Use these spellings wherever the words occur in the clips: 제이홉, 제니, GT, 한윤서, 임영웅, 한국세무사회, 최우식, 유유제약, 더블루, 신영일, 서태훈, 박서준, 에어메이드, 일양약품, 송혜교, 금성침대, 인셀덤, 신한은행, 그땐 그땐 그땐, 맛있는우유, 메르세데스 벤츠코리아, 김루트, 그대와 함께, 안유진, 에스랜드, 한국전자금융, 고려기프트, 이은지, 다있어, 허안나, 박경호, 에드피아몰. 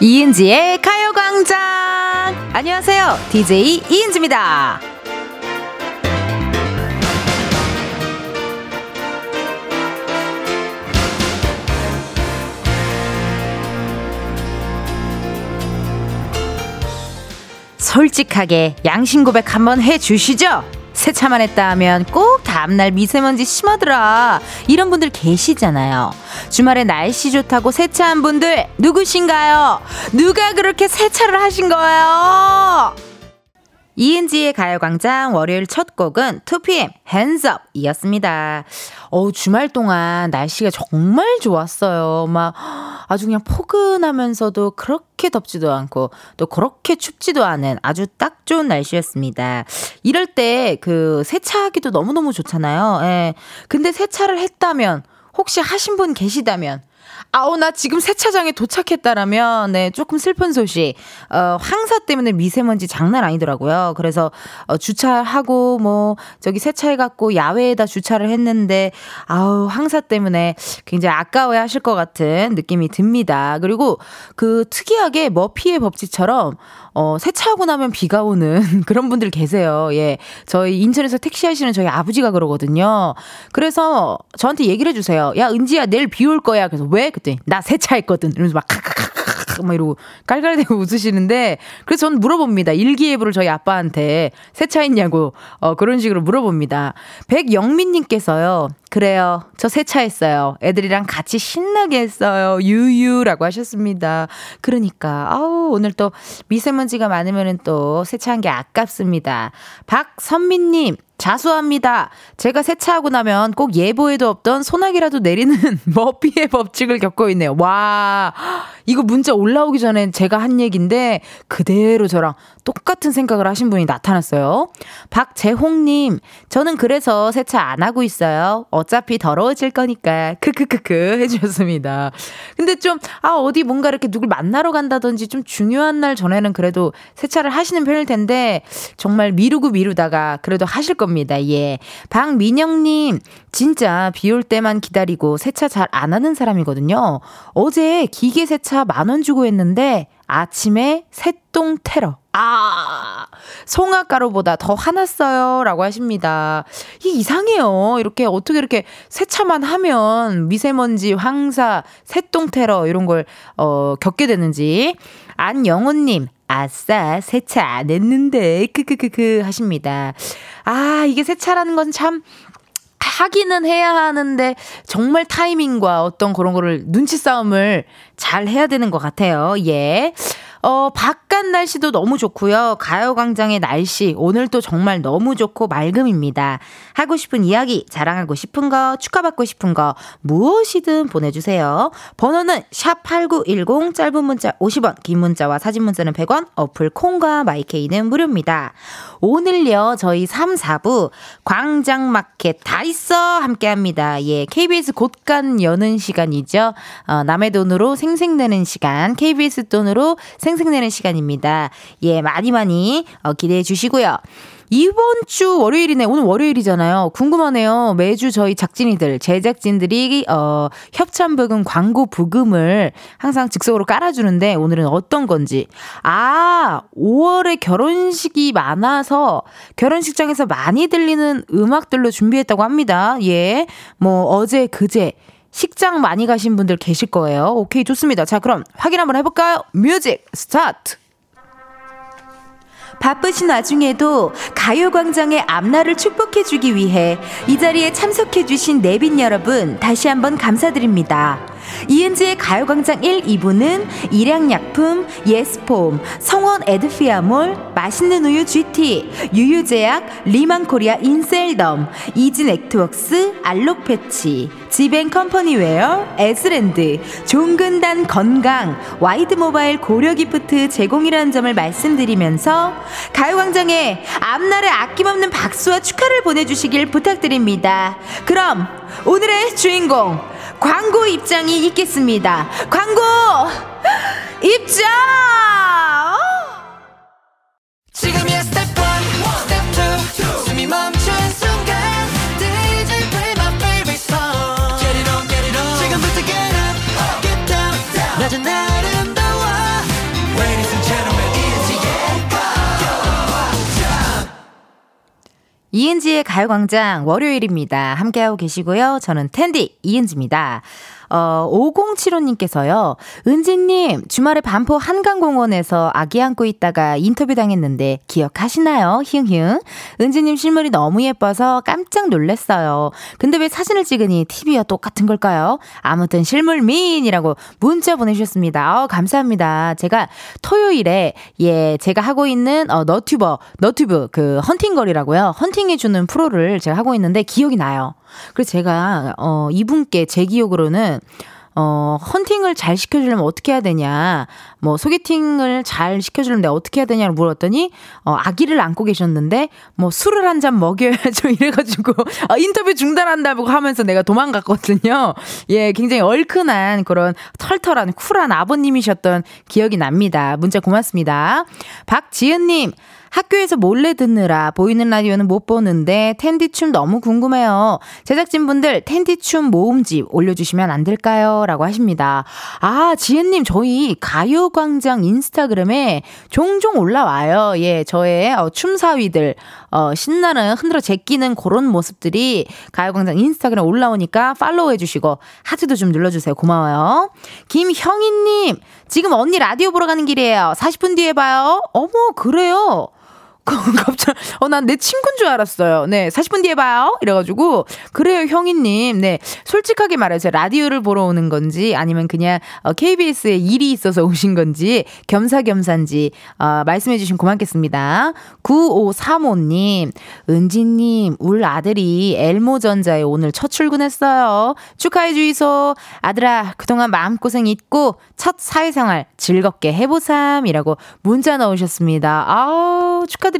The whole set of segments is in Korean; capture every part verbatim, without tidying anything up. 이은지의 가요광장. 안녕하세요, 디제이 이은지입니다. 솔직하게 양심 고백 한번 해주시죠. 세차만 했다 하면 꼭 다음날 미세먼지 심하더라, 이런 분들 계시잖아요. 주말에 날씨 좋다고 세차한 분들 누구신가요? 누가 그렇게 세차를 하신 거예요? 이은지의 가요광장 월요일 첫 곡은 투피엠 Hands Up 이었습니다. 어우, 주말 동안 날씨가 정말 좋았어요. 막 아주 그냥 포근하면서도 그렇게 덥지도 않고 또 그렇게 춥지도 않은 아주 딱 좋은 날씨였습니다. 이럴 때 그 세차하기도 너무너무 좋잖아요. 예. 근데 세차를 했다면, 혹시 하신 분 계시다면, 아우 나 지금 세차장에 도착했다라면, 네, 조금 슬픈 소식. 어, 황사 때문에 미세먼지 장난 아니더라고요. 그래서 어, 주차하고 뭐 저기 세차해갖고 야외에다 주차를 했는데 아우 황사 때문에 굉장히 아까워하실 것 같은 느낌이 듭니다. 그리고 그 특이하게 머피의 법칙처럼 어, 세차하고 나면 비가 오는 그런 분들 계세요. 예, 저희 인천에서 택시 하시는 저희 아버지가 그러거든요. 그래서 저한테 얘기를 해주세요. 야 은지야, 내일 비 올 거야. 그래서 왜? 그때 나 세차했거든 이러면서 막 카카카카 막 이러고 깔깔대고 웃으시는데, 그래서 저는 물어봅니다. 일기예보를 저희 아빠한테 세차했냐고 어, 그런 식으로 물어봅니다. 백영민님께서요, 그래요, 저 세차했어요. 애들이랑 같이 신나게 했어요. 유유라고 하셨습니다. 그러니까 아우 오늘 또 미세먼지가 많으면 또 세차한 게 아깝습니다. 박선민님, 자수합니다. 제가 세차하고 나면 꼭 예보에도 없던 소나기라도 내리는 머피의 법칙을 겪고 있네요. 와, 이거 문자 올라오기 전에 제가 한 얘기인데 그대로 저랑 똑같은 생각을 하신 분이 나타났어요. 박재홍님, 저는 그래서 세차 안 하고 있어요. 어차피 더러워질 거니까 크크크크 해주셨습니다. 근데 좀 아 어디 뭔가 이렇게 누굴 만나러 간다든지 좀 중요한 날 전에는 그래도 세차를 하시는 편일 텐데 정말 미루고 미루다가 그래도 하실 겁니다. 예, 박민영님, 진짜 비 올 때만 기다리고 세차 잘 안 하는 사람이거든요. 어제 기계 세차 만 원 주고 했는데 아침에 새똥 테러. 아, 송아가루보다 더 화났어요. 라고 하십니다. 이게 이상해요. 이렇게 어떻게 이렇게 세차만 하면 미세먼지, 황사, 새똥 테러 이런 걸 어, 겪게 되는지. 안영호님, 아싸 세차 안 했는데 크크크크 하십니다. 아, 이게 세차라는 건 참 하기는 해야 하는데 정말 타이밍과 어떤 그런 거를 눈치 싸움을 잘 해야 되는 것 같아요. 예. 어, 바깥 날씨도 너무 좋고요. 가요광장의 날씨 오늘도 정말 너무 좋고 맑음입니다. 하고 싶은 이야기, 자랑하고 싶은 거, 축하받고 싶은 거 무엇이든 보내주세요. 번호는 샵팔구일공, 짧은 문자 오십 원, 긴 문자와 사진 문자는 백 원, 어플 콩과 마이케이는 무료입니다. 오늘요 저희 삼, 사부 광장마켓 다있어 함께합니다. 예, 케이비에스 곳간 여는 시간이죠. 어, 남의 돈으로 생생내는 시간, 케이비에스 돈으로 생생내는 시간입니다. 예, 많이 많이 어, 기대해 주시고요. 이번 주 월요일이네. 오늘 월요일이잖아요. 궁금하네요. 매주 저희 작진이들, 제작진들이 어, 협찬 부금, 광고 부금을 항상 즉석으로 깔아주는데 오늘은 어떤 건지. 아, 오월에 결혼식이 많아서 결혼식장에서 많이 들리는 음악들로 준비했다고 합니다. 예, 뭐 어제 그제 식장 많이 가신 분들 계실 거예요. 오케이, 좋습니다. 자, 그럼 확인 한번 해볼까요? 뮤직 스타트! 바쁘신 와중에도 가요광장의 앞날을 축복해주기 위해 이 자리에 참석해주신 내빈 여러분 다시 한번 감사드립니다. 이은지의 가요광장 일, 이 부는 일양약품, 예스폼, 성원 에드피아몰, 맛있는우유 지티, 유유제약, 리만코리아 인셀덤, 이진액트웍스, 알록패치, 지벤컴퍼니웨어, 에스랜드, 종근당건강, 와이드모바일 고려기프트 제공이라는 점을 말씀드리면서 가요광장에 앞날에 아낌없는 박수와 축하를 보내주시길 부탁드립니다. 그럼 오늘의 주인공 광고 입장이 있겠습니다. 광고 입장! 지금이야 스텝 일, 스텝 이, 숨이 멈춘 순간 디제이 play my favorite song. Get it on, get it on. 지금부터 get up, get down, down. 낮은 아름다워 이은지의 가요광장 월요일입니다. 함께하고 계시고요. 저는 텐디 이은지입니다. 어, 오공칠오님께서요. 은지님, 주말에 반포 한강공원에서 아기 안고 있다가 인터뷰 당했는데 기억하시나요? 흉흉. 은지님 실물이 너무 예뻐서 깜짝 놀랐어요. 근데 왜 사진을 찍으니 티비와 똑같은 걸까요? 아무튼 실물 미인이라고 문자 보내주셨습니다. 어, 감사합니다. 제가 토요일에 예 제가 하고 있는 어, 너튜버 너튜브 그 헌팅걸이라고요. 헌팅해주는 프로를 제가 하고 있는데 기억이 나요. 그래서 제가 어, 이분께 제 기억으로는 어, 헌팅을 잘 시켜주려면 어떻게 해야 되냐, 뭐 소개팅을 잘 시켜주려면 내가 어떻게 해야 되냐를 물었더니 어, 아기를 안고 계셨는데 뭐 술을 한 잔 먹여야죠 이래가지고 어, 인터뷰 중단한다고 하면서 내가 도망갔거든요. 예, 굉장히 얼큰한 그런 털털한 쿨한 아버님이셨던 기억이 납니다. 문자 고맙습니다. 박지은님, 학교에서 몰래 듣느라 보이는 라디오는 못 보는데 텐디춤 너무 궁금해요. 제작진분들 텐디춤 모음집 올려주시면 안 될까요? 라고 하십니다. 아, 지은님, 저희 가요광장 인스타그램에 종종 올라와요. 예, 저의 어, 춤사위들 어, 신나는 흔들어 제끼는 그런 모습들이 가요광장 인스타그램 올라오니까 팔로우 해주시고 하트도 좀 눌러주세요. 고마워요. 김형희님, 지금 언니 라디오 보러 가는 길이에요. 사십 분 뒤에 봐요. 어머, 그래요? 갑자기 어, 난 내 친구인 줄 알았어요. 네, 사십 분 뒤에 봐요. 이래가지고 그래요, 형이님. 네, 솔직하게 말해서 라디오를 보러 오는 건지 아니면 그냥 어, 케이비에스에 일이 있어서 오신 건지 겸사겸사인지 어, 말씀해주시면 고맙겠습니다. 구오삼오님, 은지님, 울 아들이 엘모전자에 오늘 첫 출근했어요. 축하해 주이소. 아들아, 그동안 마음고생 잊고 첫 사회생활 즐겁게 해보삼이라고 문자 넣으셨습니다. 아우, 축하드립니다.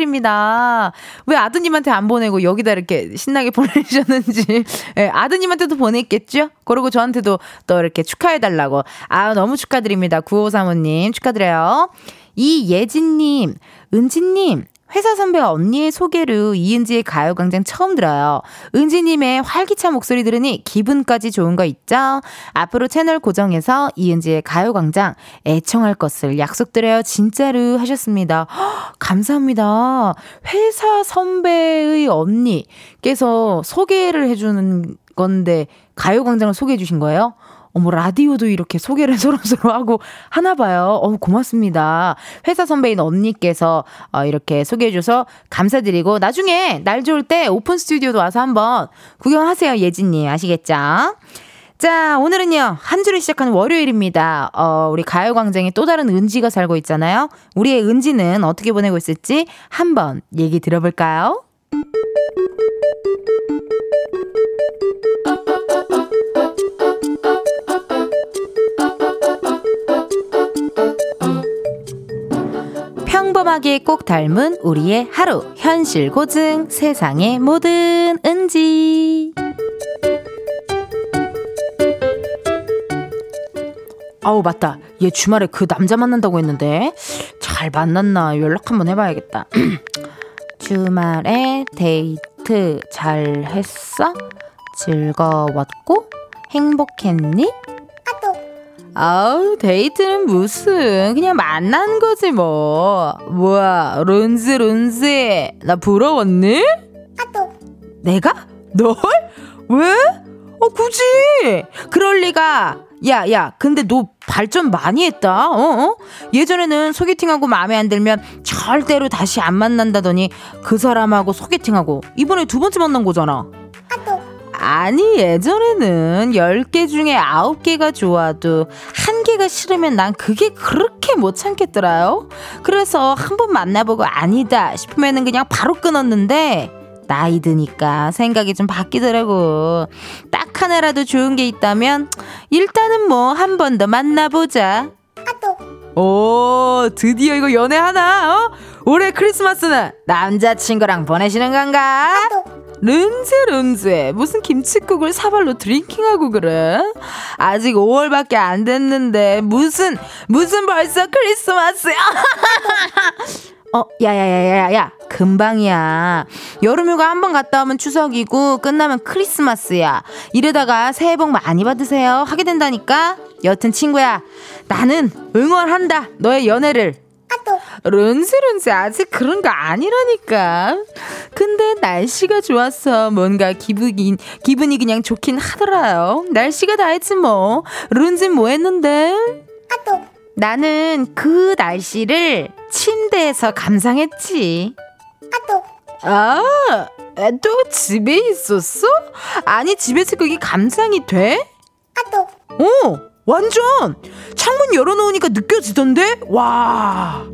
왜 아드님한테 안 보내고 여기다 이렇게 신나게 보내주셨는지. 네, 아드님한테도 보냈겠죠? 그리고 저한테도 또 이렇게 축하해달라고. 아, 너무 축하드립니다. 구오삼오님 축하드려요. 이예진님, 은지님, 회사 선배와 언니의 소개로 이은지의 가요광장 처음 들어요. 은지님의 활기찬 목소리 들으니 기분까지 좋은 거 있죠? 앞으로 채널 고정해서 이은지의 가요광장 애청할 것을 약속드려요. 진짜로 하셨습니다. 허, 감사합니다. 회사 선배의 언니께서 소개를 해주는 건데 가요광장을 소개해 주신 거예요? 어머, 라디오도 이렇게 소개를 서로서로 하고 하나 봐요. 어머, 고맙습니다. 회사 선배인 언니께서 어, 이렇게 소개해줘서 감사드리고 나중에 날 좋을 때 오픈 스튜디오도 와서 한번 구경하세요, 예진님. 아시겠죠? 자, 오늘은요, 한 주를 시작하는 월요일입니다. 어, 우리 가요광장에 또 다른 은지가 살고 있잖아요. 우리의 은지는 어떻게 보내고 있을지 한번 얘기 들어볼까요? 평범하게 꼭 닮은 우리의 하루, 현실 고증, 세상의 모든 은지. 아우, 맞다. 얘 주말에 그 남자 만난다고 했는데 잘 만났나 연락 한번 해봐야겠다. 주말에 데이트 잘 했어? 즐거웠고? 행복했니? 아우, 데이트는 무슨, 그냥 만난 거지 뭐. 뭐야, 룬즈 룬즈 나 부러웠니? 아또 내가? 널? 왜? 어, 굳이 그럴 리가. 야야 야, 근데 너 발전 많이 했다. 어? 예전에는 소개팅하고 마음에 안 들면 절대로 다시 안 만난다더니 그 사람하고 소개팅하고 이번에 두 번째 만난 거잖아. 아니, 예전에는 열 개 중에 아홉 개가 좋아도 한 개가 싫으면 난 그게 그렇게 못 참겠더라요. 그래서 한 번 만나보고 아니다 싶으면 그냥 바로 끊었는데 나이 드니까 생각이 좀 바뀌더라고. 딱 하나라도 좋은 게 있다면 일단은 뭐 한 번 더 만나보자. 오, 드디어 이거 연애 하나? 어? 올해 크리스마스는 남자친구랑 보내시는 건가? 른즈 른즈에 무슨 김칫국을 사발로 드링킹하고 그래? 아직 오월밖에 안 됐는데 무슨 무슨 벌써 크리스마스야? 어, 야야야야야, 금방이야. 여름휴가 한번 갔다 오면 추석이고 끝나면 크리스마스야. 이러다가 새해 복 많이 받으세요 하게 된다니까. 여튼 친구야, 나는 응원한다 너의 연애를. 런스런스 아직 그런 거 아니라니까. 근데 날씨가 좋아서 뭔가 기분이, 기분이 그냥 좋긴 하더라요. 날씨가 다 했지 뭐. 런스는 뭐 했는데? 아, 또. 나는 그 날씨를 침대에서 감상했지. 아, 또. 아, 또 집에 있었어? 아니, 집에서 그게 감상이 돼? 아, 또. 어, 완전! 창문 열어놓으니까 느껴지던데? 와!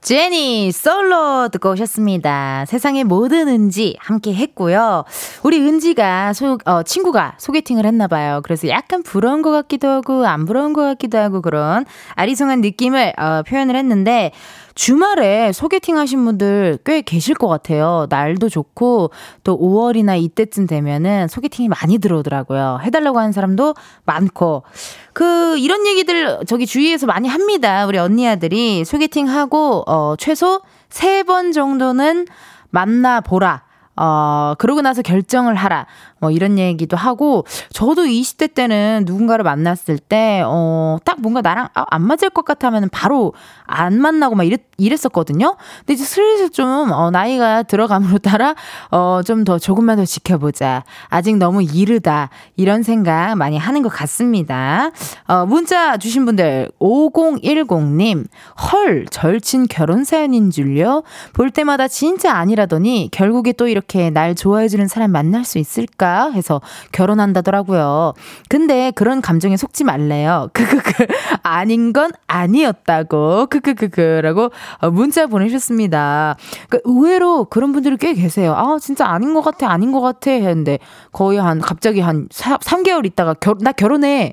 제니 솔로 듣고 오셨습니다. 세상의 모든 은지 함께 했고요. 우리 은지가 소, 어, 친구가 소개팅을 했나 봐요. 그래서 약간 부러운 것 같기도 하고 안 부러운 것 같기도 하고 그런 아리송한 느낌을 어, 표현을 했는데 주말에 소개팅 하신 분들 꽤 계실 것 같아요. 날도 좋고 또 오월이나 이때쯤 되면은 소개팅이 많이 들어오더라고요. 해달라고 하는 사람도 많고 그 이런 얘기들 저기 주위에서 많이 합니다. 우리 언니야들이 소개팅하고 어, 최소 세 번 정도는 만나보라. 어, 그러고 나서 결정을 하라. 뭐 이런 얘기도 하고, 저도 이십 대 때는 누군가를 만났을 때, 어, 딱 뭔가 나랑 아, 안 맞을 것 같으면 바로 안 만나고 막 이랬, 이랬었거든요. 근데 이제 슬슬 좀, 어, 나이가 들어감으로 따라, 어, 좀 더 조금만 더 지켜보자. 아직 너무 이르다. 이런 생각 많이 하는 것 같습니다. 어, 문자 주신 분들, 오공일공 님, 헐, 절친 결혼 사연인 줄요? 볼 때마다 진짜 아니라더니, 결국에 또 이렇게 이렇게 날 좋아해주는 사람 만날 수 있을까 해서 결혼한다더라고요. 근데 그런 감정에 속지 말래요. 크크크 아닌 건 아니었다고 크크크크라고 문자 보내셨습니다. 그러니까 의외로 그런 분들이 꽤 계세요. 아 진짜 아닌 것 같아 아닌 것 같아 했는데 거의 한 갑자기 한 삼 개월 있다가 결, 나 결혼해.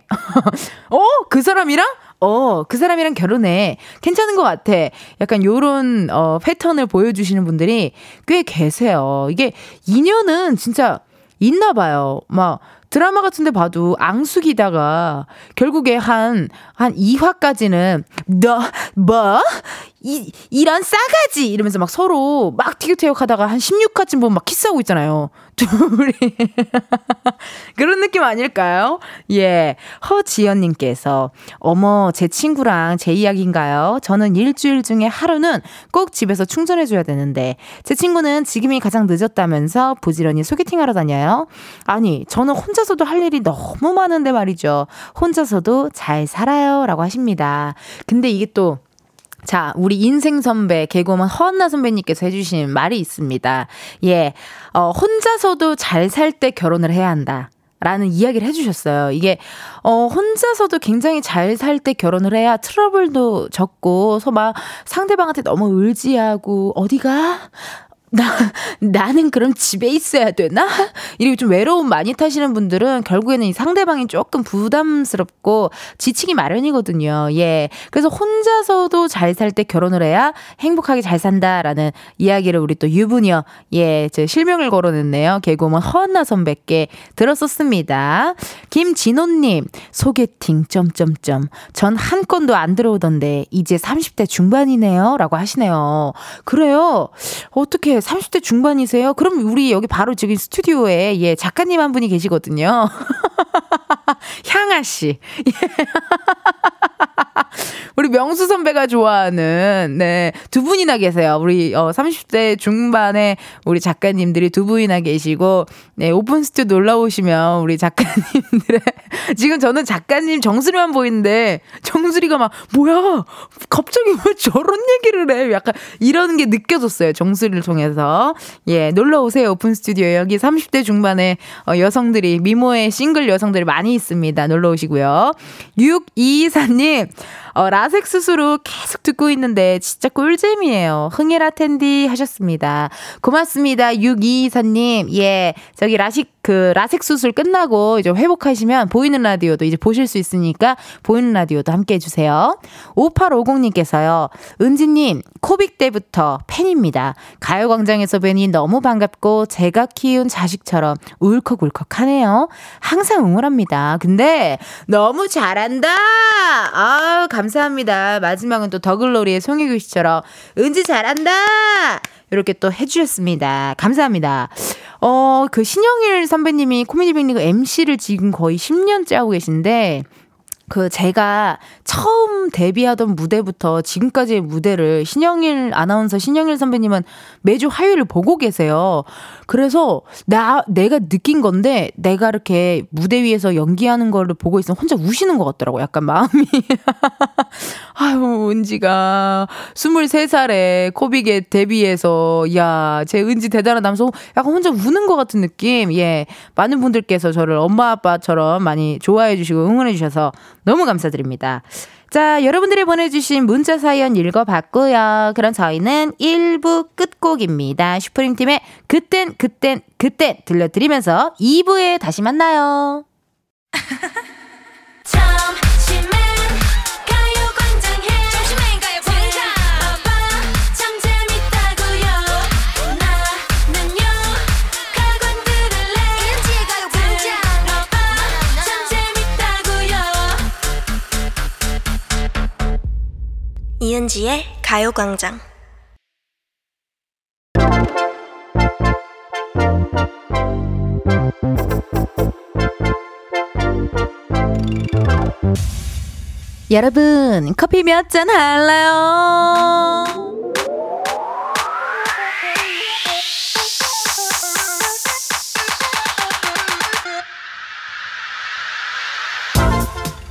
어? 그 사람이랑? 어, 그 사람이랑 결혼해. 괜찮은 것 같아. 약간 요런, 어, 패턴을 보여주시는 분들이 꽤 계세요. 이게 인연은 진짜 있나 봐요. 막 드라마 같은 데 봐도 앙숙이다가 결국에 한, 한 이 화까지는 너, 뭐? 이, 이런 싸가지! 이러면서 막 서로 막 티격태격 하다가 한 십육 화쯤 보면 막 키스하고 있잖아요. 둘이. 그런 느낌 아닐까요? 예. 허지연님께서, 어머, 제 친구랑 제 이야기인가요? 저는 일주일 중에 하루는 꼭 집에서 충전해줘야 되는데, 제 친구는 지금이 가장 늦었다면서 부지런히 소개팅하러 다녀요? 아니, 저는 혼자서도 할 일이 너무 많은데 말이죠. 혼자서도 잘 살아요. 라고 하십니다. 근데 이게 또, 자, 우리 인생 선배, 개그우먼 허안나 선배님께서 해주신 말이 있습니다. 예, 어, 혼자서도 잘 살 때 결혼을 해야 한다. 라는 이야기를 해주셨어요. 이게, 어, 혼자서도 굉장히 잘 살 때 결혼을 해야 트러블도 적고, 서 막 상대방한테 너무 의지하고, 어디가? 나, 나는 그럼 집에 있어야 되나? 이렇게 좀 외로움 많이 타시는 분들은 결국에는 이 상대방이 조금 부담스럽고 지치기 마련이거든요. 예. 그래서 혼자서도 잘 살 때 결혼을 해야 행복하게 잘 산다라는 이야기를 우리 또 유부녀, 예, 제 실명을 걸어냈네요. 개그우먼 허안나 선배께 들었었습니다. 김진호님, 소개팅, 점점점. 전 한 건도 안 들어오던데, 이제 삼십 대 중반이네요. 라고 하시네요. 그래요. 어떻게 삼십 대 중반이세요? 그럼 우리 여기 바로 지금 스튜디오에 예 작가님 한 분이 계시거든요. 향아 씨. 예. 우리 명수 선배가 좋아하는 네, 두 분이나 계세요. 우리 어, 삼십 대 중반에 우리 작가님들이 두 분이나 계시고 네, 오픈 스튜디오 놀러 오시면 우리 작가님들의 지금 저는 작가님 정수리만 보이는데 정수리가 막 뭐야 갑자기 왜 저런 얘기를 해? 약간 이런 게 느껴졌어요. 정수리를 통해서 예 놀러 오세요. 오픈 스튜디오 여기 삼십 대 중반의 여성들이 미모의 싱글 여성들이 많이 있습니다. 놀러 오시고요. 육이이사님 어, 라섹 수수로 계속 듣고 있는데 진짜 꿀잼이에요. 흥해라 텐디 하셨습니다. 고맙습니다. 육이이사님 예 저기 라식 그 라섹 수술 끝나고 이제 회복하시면 보이는 라디오도 이제 보실 수 있으니까 보이는 라디오도 함께 해주세요. 오팔오공님께서요 은지님 코빅 때부터 팬입니다. 가요광장에서 뵈니 너무 반갑고 제가 키운 자식처럼 울컥울컥하네요. 항상 응원합니다. 근데 너무 잘한다. 아우 감사합니다. 마지막은 또 더글로리의 송혜교 씨처럼 은지 잘한다. 이렇게 또 해주셨습니다. 감사합니다. 어, 그 신영일 선배님이 코미디 빅리그 엠씨를 지금 거의 십 년째 하고 계신데 그 제가 처음 데뷔하던 무대부터 지금까지의 무대를 신영일 아나운서 신영일 선배님은 매주 화요일을 보고 계세요. 그래서 나 내가 느낀 건데 내가 이렇게 무대 위에서 연기하는 거를 보고 있으면 혼자 우시는 것 같더라고. 약간 마음이 아유 은지가 스물세 살에 코빅에 데뷔해서 야, 제 은지 대단하다 하면서 약간 혼자 우는 것 같은 느낌. 예, 많은 분들께서 저를 엄마 아빠처럼 많이 좋아해 주시고 응원해 주셔서 너무 감사드립니다. 자, 여러분들이 보내주신 문자 사연 읽어봤고요. 그럼 저희는 일 부 끝곡입니다. 슈프림팀의 그땐 그땐 그땐 들려드리면서 이 부에 다시 만나요. 이은지의 가요광장. 여러분, 커피 몇 잔 할래요?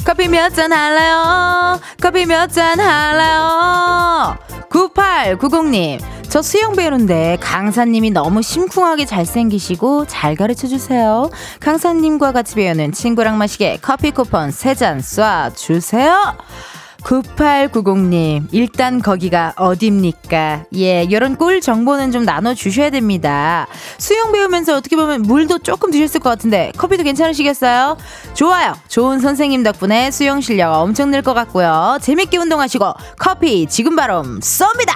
커피 몇 잔 할래요? 커피 몇 잔 할래요? 구팔구공 님, 저 수영 배우는데 강사님이 너무 심쿵하게 잘생기시고 잘 가르쳐주세요. 강사님과 같이 배우는 친구랑 마시게 커피 쿠폰 세 잔 쏴주세요. 구팔구공 님, 일단 거기가 어딥니까? 예, 이런 꿀 정보는 좀 나눠주셔야 됩니다. 수영 배우면서 어떻게 보면 물도 조금 드셨을 것 같은데 커피도 괜찮으시겠어요? 좋아요. 좋은 선생님 덕분에 수영 실력 엄청 늘 것 같고요. 재밌게 운동하시고 커피 지금 바로 쏩니다.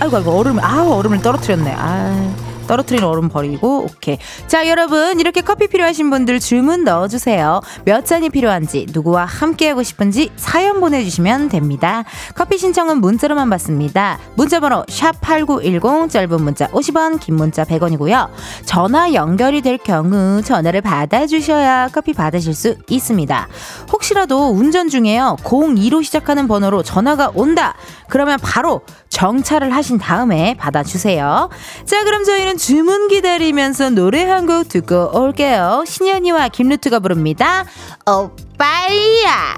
아이고 아이고 얼음, 아 얼음을 떨어뜨렸네. 아, 떨어뜨린 얼음 버리고. 오케이. 자, 여러분, 이렇게 커피 필요하신 분들 주문 넣어주세요. 몇 잔이 필요한지, 누구와 함께하고 싶은지 사연 보내주시면 됩니다. 커피 신청은 문자로만 받습니다. 문자번호 샵팔구일공, 짧은 문자 오십 원, 긴 문자 백 원이고요. 전화 연결이 될 경우 전화를 받아주셔야 커피 받으실 수 있습니다. 혹시라도 운전 중에요, 공이로 시작하는 번호로 전화가 온다 그러면 바로 정차를 하신 다음에 받아주세요. 자, 그럼 저희는 주문 기다리면서 노래 한 곡 듣고 올게요. 신현이와 김루트가 부릅니다. 오빠야.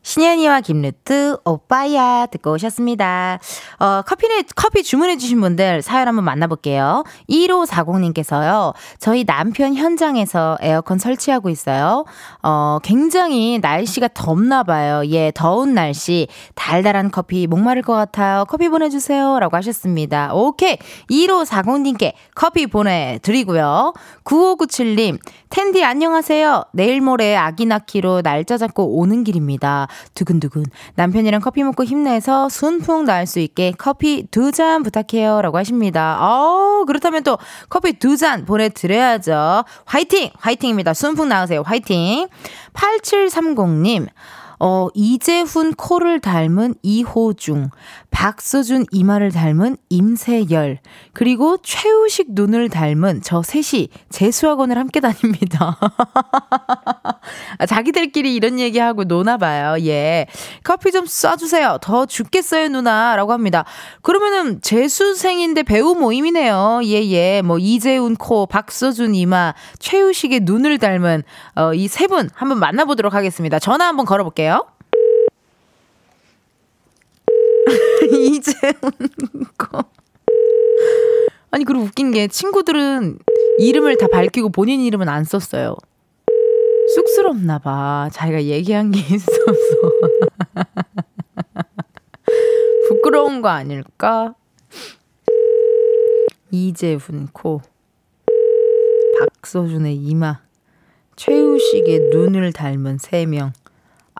신현이와 김루트, 오빠야 듣고 오셨습니다. 어, 커피는, 커피 주문해주신 분들 사연 한번 만나볼게요. 일오사공 님께서요. 저희 남편 현장에서 에어컨 설치하고 있어요. 어, 굉장히 날씨가 덥나 봐요. 예, 더운 날씨. 달달한 커피 목마를 것 같아요. 커피 보내주세요. 라고 하셨습니다. 오케이. 일오사공 님께 커피 보내드리고요. 구오구칠 님. 텐디 안녕하세요. 내일 모레 아기 낳기로 날짜 잡고 오는 길입니다. 두근두근 남편이랑 커피 먹고 힘내서 순풍 날 수 있게 커피 두 잔 부탁해요. 라고 하십니다. 어, 그렇다면 또 커피 두 잔 보내드려야죠. 화이팅! 화이팅입니다. 순풍 나으세요. 화이팅! 팔칠삼공 님. 어, 이재훈 코를 닮은 이호중, 박서준 이마를 닮은 임세열, 그리고 최우식 눈을 닮은 저 셋이 재수학원을 함께 다닙니다. 자기들끼리 이런 얘기하고 노나봐요. 예, 커피 좀 쏴주세요. 더 죽겠어요 누나라고 합니다. 그러면은 재수생인데 배우 모임이네요. 예예, 뭐 이재훈 코, 박서준 이마, 최우식의 눈을 닮은 어, 이 세 분 한번 만나보도록 하겠습니다. 전화 한번 걸어볼게요. 이재훈 거. 아니, 그리고 웃긴 게 친구들은 이름을 다 밝히고 본인 이름은 안 썼어요. 쑥스럽나 봐. 자기가 얘기한 게 있어서. 부끄러운 거 아닐까? 이재훈 코, 박서준의 이마, 최우식의 눈을 닮은 세 명.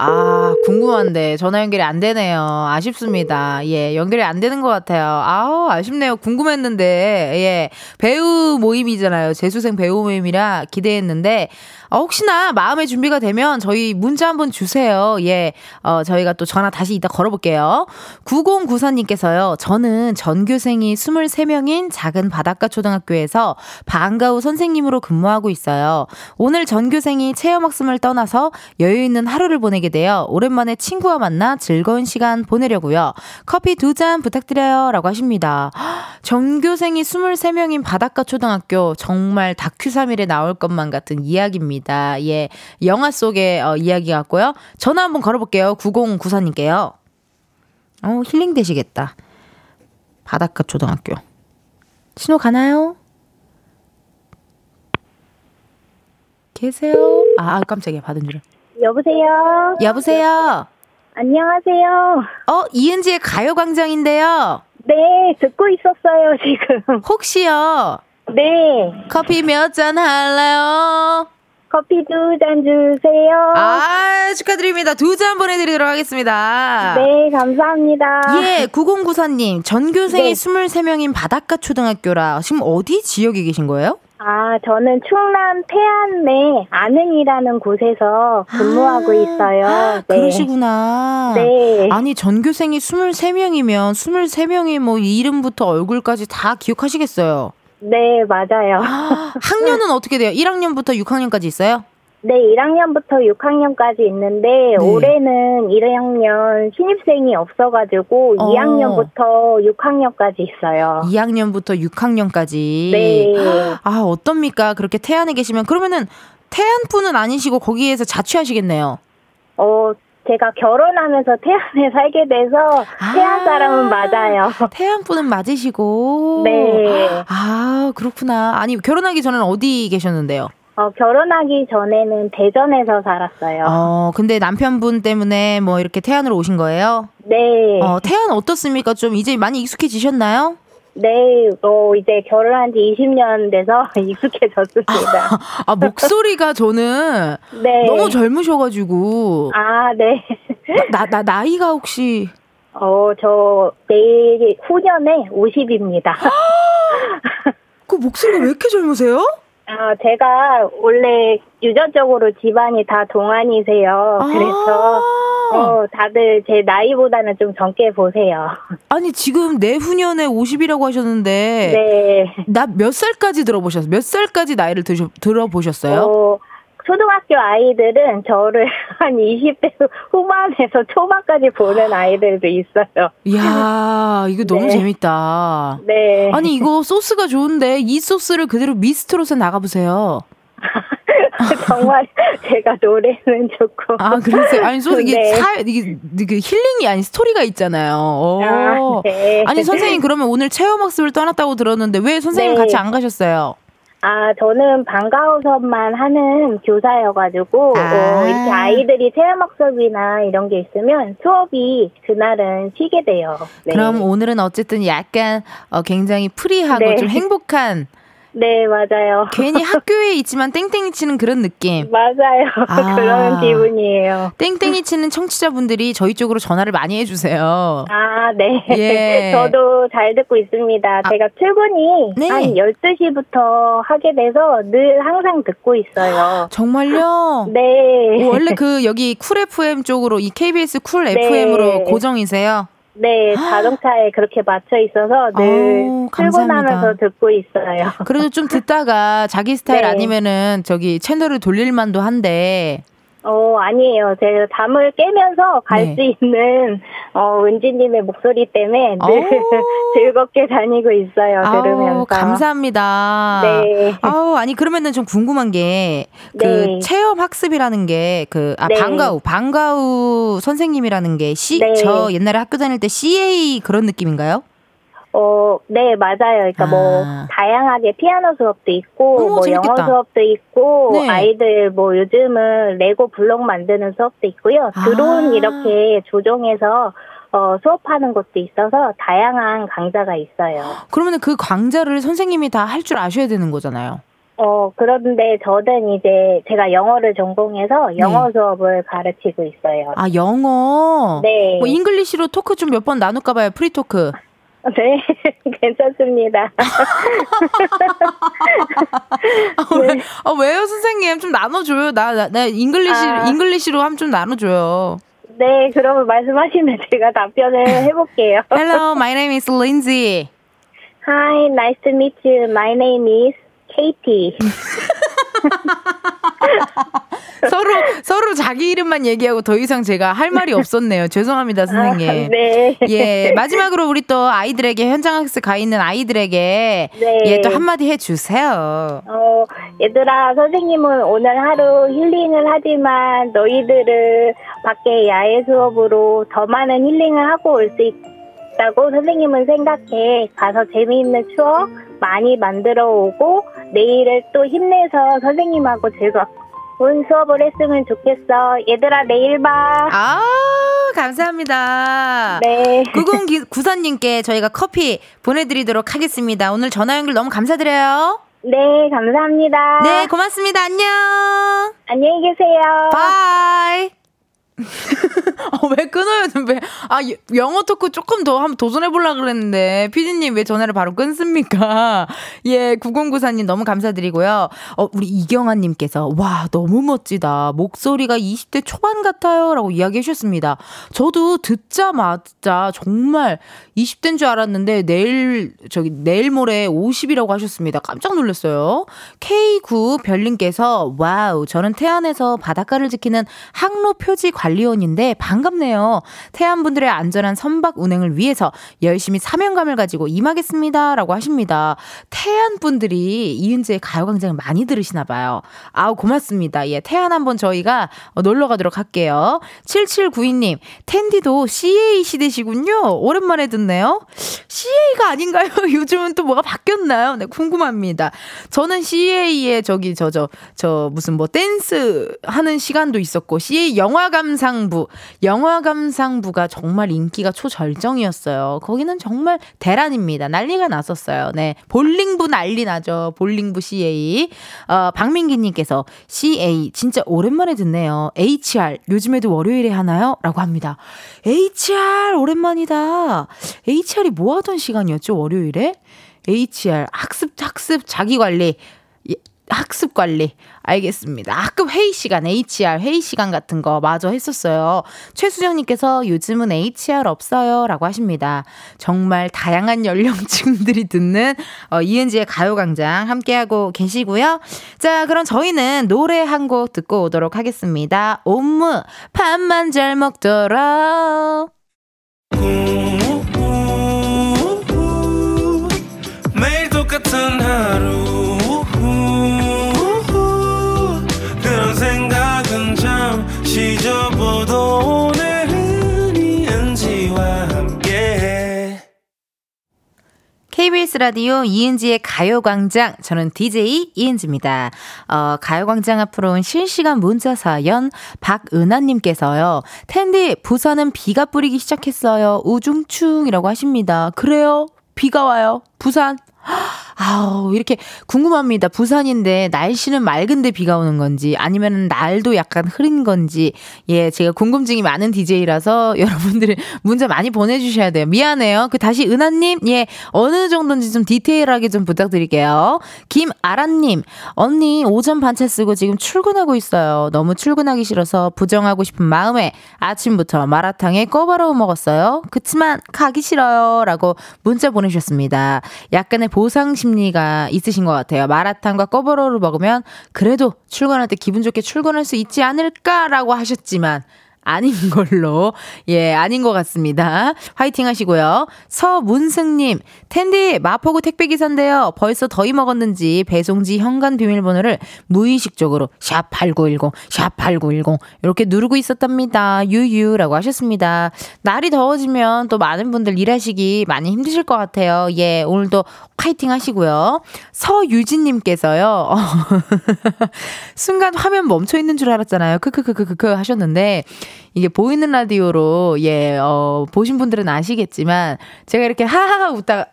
아, 궁금한데 전화 연결이 안 되네요. 아쉽습니다. 예, 연결이 안 되는 것 같아요. 아우, 아쉽네요. 궁금했는데. 예, 배우 모임이잖아요. 재수생 배우 모임이라 기대했는데 어, 혹시나 마음의 준비가 되면 저희 문자 한번 주세요. 예, 어, 저희가 또 전화 다시 이따 걸어볼게요. 구공구사 님께서요. 저는 전교생이 스물세 명인 작은 바닷가 초등학교에서 방과 후 선생님으로 근무하고 있어요. 오늘 전교생이 체험학습을 떠나서 여유 있는 하루를 보내게 돼요. 오랜만에 친구와 만나 즐거운 시간 보내려고요. 커피 두 잔 부탁드려요. 라고 하십니다. 전교생이 스물세 명인 바닷가 초등학교, 정말 다큐삼일에 나올 것만 같은 이야기입니다. 예, 영화 속의 어, 이야기 같고요. 전화 한번 걸어볼게요. 구공구사 님께요. 어, 힐링 되시겠다. 바닷가 초등학교. 신호 가나요? 계세요? 아, 깜짝이야. 받은 줄은. 여보세요? 여보세요? 안녕하세요. 어, 이은지의 가요광장인데요. 네, 듣고 있었어요, 지금. 혹시요? 네. 커피 몇 잔 할래요? 커피 두 잔 주세요. 아, 축하드립니다. 두 잔 보내드리도록 하겠습니다. 네, 감사합니다. 예, 구공구사 님, 전교생이 네. 스물세 명인 바닷가 초등학교라 지금 어디 지역에 계신 거예요? 아, 저는 충남 태안내 안흥이라는 곳에서 근무하고 아, 있어요. 네. 그러시구나. 네. 아니, 전교생이 스물세 명이면 스물세 명이 뭐 이름부터 얼굴까지 다 기억하시겠어요? 네, 맞아요. 아, 학년은 어떻게 돼요? 일 학년부터 육 학년까지 있어요? 네, 일 학년부터 육 학년까지 있는데 네. 올해는 일 학년 신입생이 없어가지고 어. 이 학년부터 육 학년까지 있어요. 이 학년부터 육 학년까지. 네. 아, 어떻습니까? 그렇게 태안에 계시면 그러면은 태안분은 아니시고 거기에서 자취하시겠네요. 어. 제가 결혼하면서 태안에 살게 돼서 태안 사람은 아, 맞아요. 태안 분은 맞으시고. 네. 아, 그렇구나. 아니, 결혼하기 전에는 어디 계셨는데요? 어, 결혼하기 전에는 대전에서 살았어요. 어, 근데 남편분 때문에 뭐 이렇게 태안으로 오신 거예요? 네. 어, 태안 어떻습니까? 좀 이제 많이 익숙해지셨나요? 네, 어, 이제 결혼한 지 이십 년 돼서 익숙해졌습니다. 아, 아, 목소리가 저는 네. 너무 젊으셔가지고. 아, 네. 나, 나, 나, 나이가 혹시. 어, 저, 내일, 후년에 오십입니다. 그 목소리가 왜 이렇게 젊으세요? 아, 제가 원래 유전적으로 집안이 다 동안이세요. 그래서 아~ 어, 다들 제 나이보다는 좀 젊게 보세요. 아니, 지금 내후년에 오십이라고 하셨는데 네. 나 몇 살까지 들어보셨어요? 몇 살까지 나이를 드셔, 들어보셨어요? 어, 초등학교 아이들은 저를 한 이십 대 후반에서 초반까지 보는 아이들도 있어요. 이야, 이거 너무 네. 재밌다. 네. 아니, 이거 소스가 좋은데 이 소스를 그대로 미스트롯에 나가보세요. 정말 제가 노래는 좋고. 아, 그러세요? 아니, 소스 이게, 네. 사, 이게, 이게 힐링이 아닌 스토리가 있잖아요. 아, 네. 아니, 선생님 그러면 오늘 체험학습을 떠났다고 들었는데 왜 선생님 네. 같이 안 가셨어요? 아, 저는 방과후선만 하는 교사여가지고, 아~ 어, 이렇게 아이들이 체험학습이나 이런 게 있으면 수업이 그날은 쉬게 돼요. 네. 그럼 오늘은 어쨌든 약간 어, 굉장히 프리하고 네. 좀 행복한. 네, 맞아요. 괜히 학교에 있지만 땡땡이 치는 그런 느낌. 맞아요. 아, 그런 기분이에요. 땡땡이 치는 청취자분들이 저희 쪽으로 전화를 많이 해주세요. 아, 네. 예. 저도 잘 듣고 있습니다. 아, 제가 출근이 네. 한 열두 시부터 하게 돼서 늘 항상 듣고 있어요. 정말요? 네. 오, 원래 그 여기 쿨 에프엠 쪽으로 이 케이비에스 쿨 네. 에프엠으로 고정이세요? 네, 자동차에 그렇게 맞춰 있어서 늘 출근하면서 듣고 있어요. 그래도 좀 듣다가 자기 스타일 네. 아니면은 저기 채널을 돌릴 만도 한데. 어, 아니에요. 제가 잠을 깨면서 갈 수 네. 있는 어, 은지님의 목소리 때문에 늘 즐겁게 다니고 있어요. 아우, 들으면서. 감사합니다. 네. 아우, 아니, 그러면은 좀 궁금한 게 그 네. 체험 학습이라는 게 그 아, 네. 방과후 방과후 선생님이라는 게 C 네. 저 옛날에 학교 다닐 때 씨에이 그런 느낌인가요? 어, 네, 맞아요. 그러니까 아. 뭐 다양하게 피아노 수업도 있고 오, 뭐 재밌겠다. 영어 수업도 있고 네. 아이들 뭐 요즘은 레고 블록 만드는 수업도 있고요. 드론 아. 이렇게 조종해서 어, 수업하는 것도 있어서 다양한 강좌가 있어요. 그러면 그 강좌를 선생님이 다 할 줄 아셔야 되는 거잖아요. 어, 그런데 저는 이제 제가 영어를 전공해서 영어 네. 수업을 가르치고 있어요. 아, 영어? 네. 뭐 잉글리시로 토크 좀 몇 번 나눌까 봐요. 프리토크. 네, 괜찮습니다. 아, 왜, 네. 아, 왜요, 선생님? 좀 나눠줘요. 나, 나, 나 잉글리시, 아. 잉글리시로 하면 좀 나눠줘요. 네, 그러면 말씀하시면 제가 답변을 해볼게요. Hello, my name is Lindsay. Hi, nice to meet you. My name is Katie. 서로 서로 자기 이름만 얘기하고 더 이상 제가 할 말이 없었네요. 죄송합니다, 선생님. 아, 네. 예, 마지막으로 우리 또 아이들에게 현장 학습 가 있는 아이들에게 네. 예, 또 한마디 해주세요. 어, 얘들아, 선생님은 오늘 하루 힐링을 하지만 너희들을 밖에 야외 수업으로 더 많은 힐링을 하고 올 수 있다고 선생님은 생각해. 가서 재미있는 추억 많이 만들어 오고 내일을 또 힘내서 선생님하고 즐거운 수업을 했으면 좋겠어. 얘들아, 내일 봐. 아, 감사합니다. 네. 구공구사님께 저희가 커피 보내드리도록 하겠습니다. 오늘 전화 연결 너무 감사드려요. 네, 감사합니다. 네, 고맙습니다. 안녕. 안녕히 계세요. 바이. 어, 왜 끊어요, 왜? 아, 영어 토크 조금 더 한번 도전해보려고 그랬는데, 피디님 왜 전화를 바로 끊습니까? 예, 구공구사님 너무 감사드리고요. 어, 우리 이경아님께서, 와, 너무 멋지다. 목소리가 이십 대 초반 같아요. 라고 이야기해 주셨습니다. 저도 듣자마자 정말 이십 대인 줄 알았는데, 내일, 저기, 내일 모레 오십이라고 하셨습니다. 깜짝 놀랐어요. 케이 구 별님께서, 와우, 저는 태안에서 바닷가를 지키는 항로 표지 관련 관리원인데 반갑네요. 태안분들의 안전한 선박 운행을 위해서 열심히 사명감을 가지고 임하겠습니다. 라고 하십니다. 태안분들이 이은지의 가요광장을 많이 들으시나 봐요. 아우, 고맙습니다. 예, 태안 한번 저희가 놀러 가도록 할게요. 칠칠구이님, 텐디도 씨에이 시대시군요. 오랜만에 듣네요. 씨에이가 아닌가요? 요즘은 또 뭐가 바뀌었나요? 네, 궁금합니다. 저는 씨에이의 저기 저 저 저 무슨 뭐 댄스 하는 시간도 있었고 씨에이 영화감 상부 영화 감상부가 정말 인기가 초절정이었어요. 거기는 정말 대란입니다. 난리가 났었어요. 네, 볼링부 난리 나죠. 볼링부 씨에이. 어, 박민기님께서 씨에이 진짜 오랜만에 듣네요. 에이치알 요즘에도 월요일에 하나요? 라고 합니다. 에이치알 오랜만이다. 에이치알이 뭐 하던 시간이었죠? 월요일에? 에이치알 학습 학습 자기관리 학습 관리. 알겠습니다. 학급 회의 시간, 에이치알 회의 시간 같은 거 마저 했었어요. 최수정님께서 요즘은 에이치알 없어요. 라고 하십니다. 정말 다양한 연령층들이 듣는 어, 이은지의 가요광장 함께하고 계시고요. 자, 그럼 저희는 노래 한 곡 듣고 오도록 하겠습니다. 옴므 밥만 잘 먹더라. 매일 똑같은 하루 잊어보도 오늘은 이은지와 함께 케이비에스 라디오 이은지의 가요광장, 저는 디제이 이은지입니다. 어, 가요광장 앞으로 온 실시간 문자 사연 박은하님께서요. 텐디 부산은 비가 뿌리기 시작했어요. 우중충이라고 하십니다. 그래요? 비가 와요? 부산? 아우, 이렇게 궁금합니다. 부산인데 날씨는 맑은데 비가 오는 건지 아니면 날도 약간 흐린 건지. 예, 제가 궁금증이 많은 디제이라서 여러분들이 문자 많이 보내주셔야 돼요. 미안해요. 그 다시 은하님, 예, 어느 정도인지 좀 디테일하게 좀 부탁드릴게요. 김아란님, 언니 오전 반차 쓰고 지금 출근하고 있어요. 너무 출근하기 싫어서 부정하고 싶은 마음에 아침부터 마라탕에 꿔바로우 먹었어요. 그치만 가기 싫어요. 라고 문자 보내주셨습니다. 약간의 보상 심리가 있으신 것 같아요. 마라탕과 꿔바로우를 먹으면 그래도 출근할 때 기분 좋게 출근할 수 있지 않을까라고 하셨지만 아닌 걸로, 예, 아닌 것 같습니다. 화이팅 하시고요. 서문승님, 텐디 마포구 택배기사인데요. 벌써 더위 먹었는지 배송지 현관 비밀번호를 무의식적으로 샵팔구일공 샵팔구일공 이렇게 누르고 있었답니다. 유유라고 하셨습니다. 날이 더워지면 또 많은 분들 일하시기 많이 힘드실 것 같아요. 예, 오늘도 화이팅 하시고요. 서유진님께서요. 순간 화면 멈춰있는 줄 알았잖아요. 크크크크크 하셨는데 이게 보이는 라디오로, 예, 어, 보신 분들은 아시겠지만, 제가 이렇게 하하하 웃다가,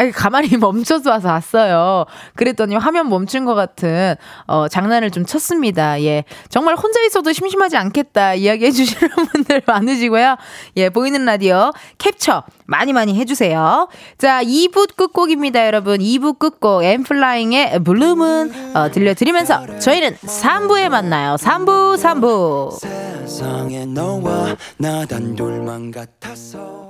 아니, 가만히 멈춰서 와서 왔어요. 그랬더니 화면 멈춘 것 같은 어, 장난을 좀 쳤습니다. 예, 정말 혼자 있어도 심심하지 않겠다 이야기해 주시는 분들 많으시고요. 예, 보이는 라디오 캡처 많이 많이 해주세요. 자, 이 부 끝곡입니다, 여러분. 이 부 끝곡 엠플라잉의 블룸은 어, 들려드리면서 저희는 삼 부에 만나요. 삼 부, 삼 부. 세상에 너와 나 단둘만 같아서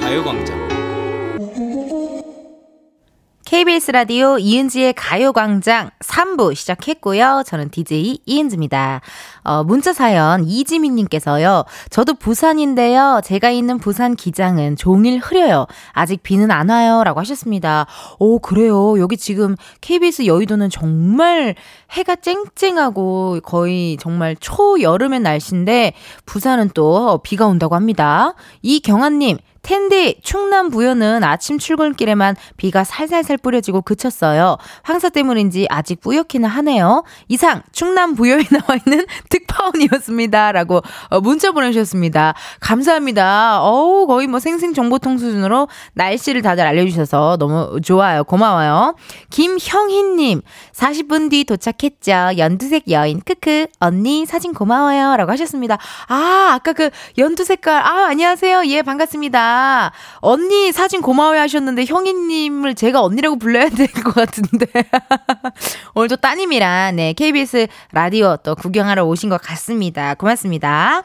가요광장. 케이비에스 라디오 이은지의 가요광장 삼 부 시작했고요. 저는 디제이 이은지입니다. 어, 문자 사연 이지민님께서요. 저도 부산인데요. 제가 있는 부산 기장은 종일 흐려요. 아직 비는 안 와요. 라고 하셨습니다. 오, 그래요. 여기 지금 케이비에스 여의도는 정말 해가 쨍쨍하고 거의 정말 초여름의 날씨인데 부산은 또 비가 온다고 합니다. 이경아님. 텐디 충남 부여는 아침 출근길에만 비가 살살살 뿌려지고 그쳤어요. 황사 때문인지 아직 뿌옇기는 하네요. 이상 충남 부여에 나와 있는 특파원이었습니다. 라고 문자 보내주셨습니다. 감사합니다. 어우, 거의 뭐 생생정보통 수준으로 날씨를 다들 알려주셔서 너무 좋아요. 고마워요. 김형희님, 사십 분 뒤 도착했죠. 연두색 여인 크크 언니 사진 고마워요. 라고 하셨습니다. 아, 아까 그 연두색깔. 아, 안녕하세요. 예, 반갑습니다. 언니 사진 고마워요 하셨는데 형이님을 제가 언니라고 불러야 될 것 같은데 오늘도 따님이랑 네, 케이비에스 라디오 또 구경하러 오신 것 같습니다. 고맙습니다.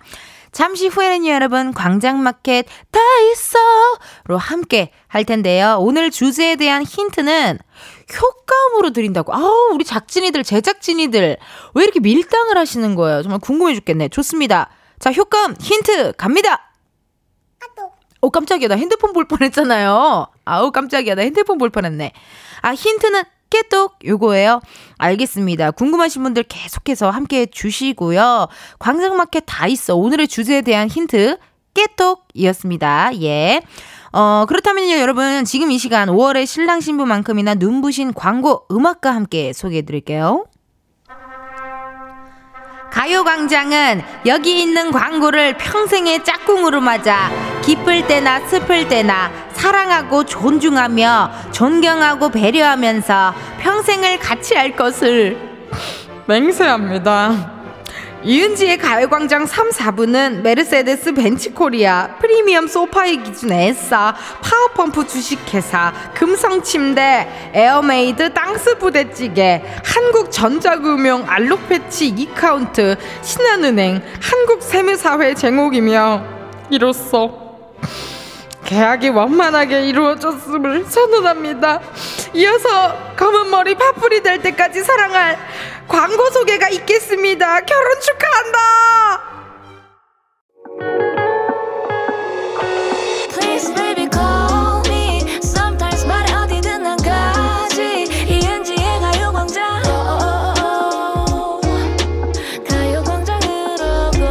잠시 후에는 여러분 광장마켓 다있어로 함께 할 텐데요. 오늘 주제에 대한 힌트는 효과음으로 드린다고. 아우, 우리 작진이들 제작진이들 왜 이렇게 밀당을 하시는 거예요. 정말 궁금해 죽겠네. 좋습니다. 자, 효과음 힌트 갑니다. 오, 깜짝이야. 나 핸드폰 볼 뻔했잖아요. 아우, 깜짝이야. 나 핸드폰 볼 뻔했네. 아, 힌트는 깨똑 요거예요. 알겠습니다. 궁금하신 분들 계속해서 함께해 주시고요. 광장마켓 다 있어. 오늘의 주제에 대한 힌트 깨똑이었습니다. 예. 어, 그렇다면요, 여러분. 지금 이 시간 오월의 신랑 신부만큼이나 눈부신 광고 음악과 함께 소개해 드릴게요. 가요광장은 여기 있는 광고를 평생의 짝꿍으로 맞아 기쁠 때나 슬플 때나 사랑하고 존중하며 존경하고 배려하면서 평생을 같이 할 것을 맹세합니다. 이은지의 가요광장 삼, 사 부는 메르세데스 벤츠코리아, 프리미엄 소파의 기준 에싸, 파워펌프 주식회사, 금성침대, 에어메이드 땅스 부대찌개, 한국전자금융 알록패치 이카운트, 신한은행, 한국세무사회 제목이며 이로써 계약이 원만하게 이루어졌음을 선언합니다. 이어서 검은머리 파뿌리 될 때까지 사랑할 광고 소개가 있겠습니다. 결혼 축하한다. Please baby call me sometimes 말해 어디든 난 가지. 이은지의 가요광장 가요광장으로 고.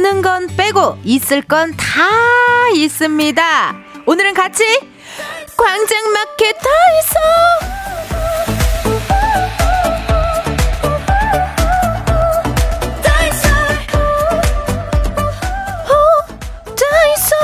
없는 건 빼고 있을 건 다 있습니다. 오늘은 같이 광장마켓 다 있어. 다 있어. 오, 다 있어.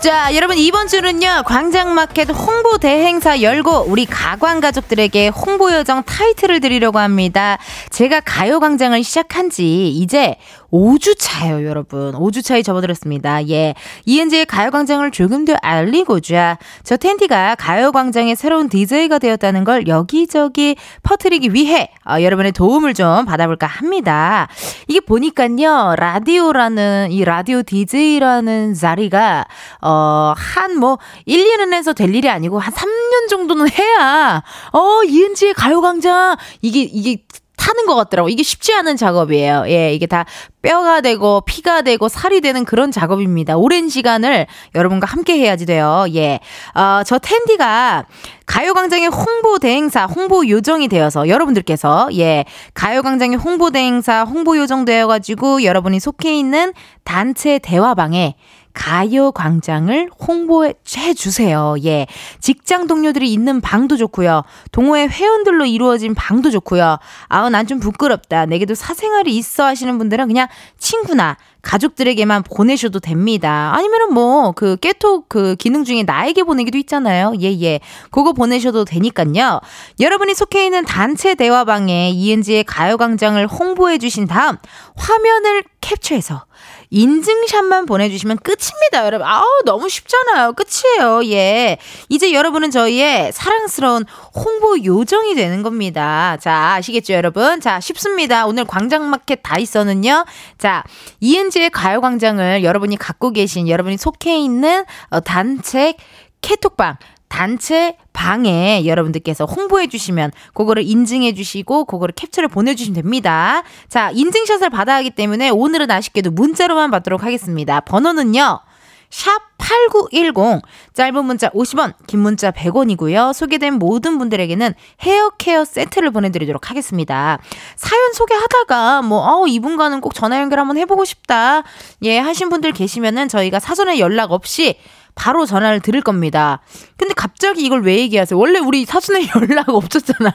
자, 여러분 이번 주는요 광장마켓 홍보 대행사 열고 우리 가광 가족들에게 홍보 여정 타이틀을 드리려고 합니다. 제가 가요광장을 시작한 지 이제 오 주 차예요, 여러분. 오 주 차에 접어들었습니다. 예. 이은지의 가요광장을 조금 더 알리고자 저 텐디가 가요광장의 새로운 디제이가 되었다는 걸 여기저기 퍼뜨리기 위해 어, 여러분의 도움을 좀 받아볼까 합니다. 이게 보니까요, 라디오라는, 이 라디오 디제이라는 자리가, 어, 한 뭐, 일, 이 년에서 될 일이 아니고 한 삼 년 정도는 해야, 어, 이은지의 가요광장, 이게, 이게, 타는 것 같더라고. 이게 쉽지 않은 작업이에요. 예, 이게 다 뼈가 되고 피가 되고 살이 되는 그런 작업입니다. 오랜 시간을 여러분과 함께 해야지 돼요. 예, 어, 저 텐디가 가요광장의 홍보대행사 홍보요정이 되어서 여러분들께서 예 가요광장의 홍보대행사 홍보요정 되어가지고 여러분이 속해 있는 단체 대화방에 가요광장을 홍보해주세요. 예, 직장 동료들이 있는 방도 좋고요, 동호회 회원들로 이루어진 방도 좋고요. 아우 난 좀 부끄럽다, 내게도 사생활이 있어 하시는 분들은 그냥 친구나 가족들에게만 보내셔도 됩니다. 아니면은 뭐 그 깨톡 그 기능 중에 나에게 보내기도 있잖아요. 예예, 그거 보내셔도 되니까요. 여러분이 속해 있는 단체 대화방에 이은지의 가요광장을 홍보해주신 다음 화면을 캡처해서 인증샷만 보내주시면 끝입니다, 여러분. 아우 너무 쉽잖아요. 끝이에요. 예, 이제 여러분은 저희의 사랑스러운 홍보 요정이 되는 겁니다. 자, 아시겠죠, 여러분? 자, 쉽습니다. 오늘 광장마켓 다있어는요, 자 이은지의 가요광장을 여러분이 갖고 계신, 여러분이 속해 있는 단체 카톡방, 단체 방에 여러분들께서 홍보해 주시면 그거를 인증해 주시고 그거를 캡처를 보내주시면 됩니다. 자, 인증샷을 받아야 하기 때문에 오늘은 아쉽게도 문자로만 받도록 하겠습니다. 번호는요, 샵 팔구일공, 짧은 문자 오십 원, 긴 문자 백 원이고요. 소개된 모든 분들에게는 헤어케어 세트를 보내드리도록 하겠습니다. 사연 소개하다가 뭐 어, 이분과는 꼭 전화 연결 한번 해보고 싶다 예 하신 분들 계시면은 저희가 사전에 연락 없이 바로 전화를 드릴 겁니다. 근데 갑자기 이걸 왜 얘기하세요? 원래 우리 사전에 연락 없었잖아요.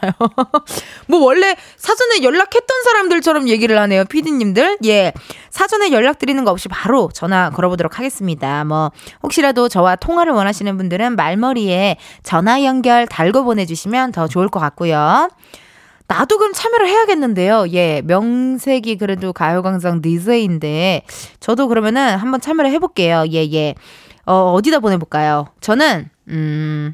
뭐 원래 사전에 연락했던 사람들처럼 얘기를 하네요, 피디님들. 예, 사전에 연락드리는 거 없이 바로 전화 걸어보도록 하겠습니다. 뭐 혹시라도 저와 통화를 원하시는 분들은 말머리에 전화 연결 달고 보내주시면 더 좋을 것 같고요. 나도 그럼 참여를 해야겠는데요. 예, 명색이 그래도 가요광장 디제이인데 저도 그러면은 한번 참여를 해볼게요. 예, 예. 어, 어디다 보내볼까요? 저는, 음,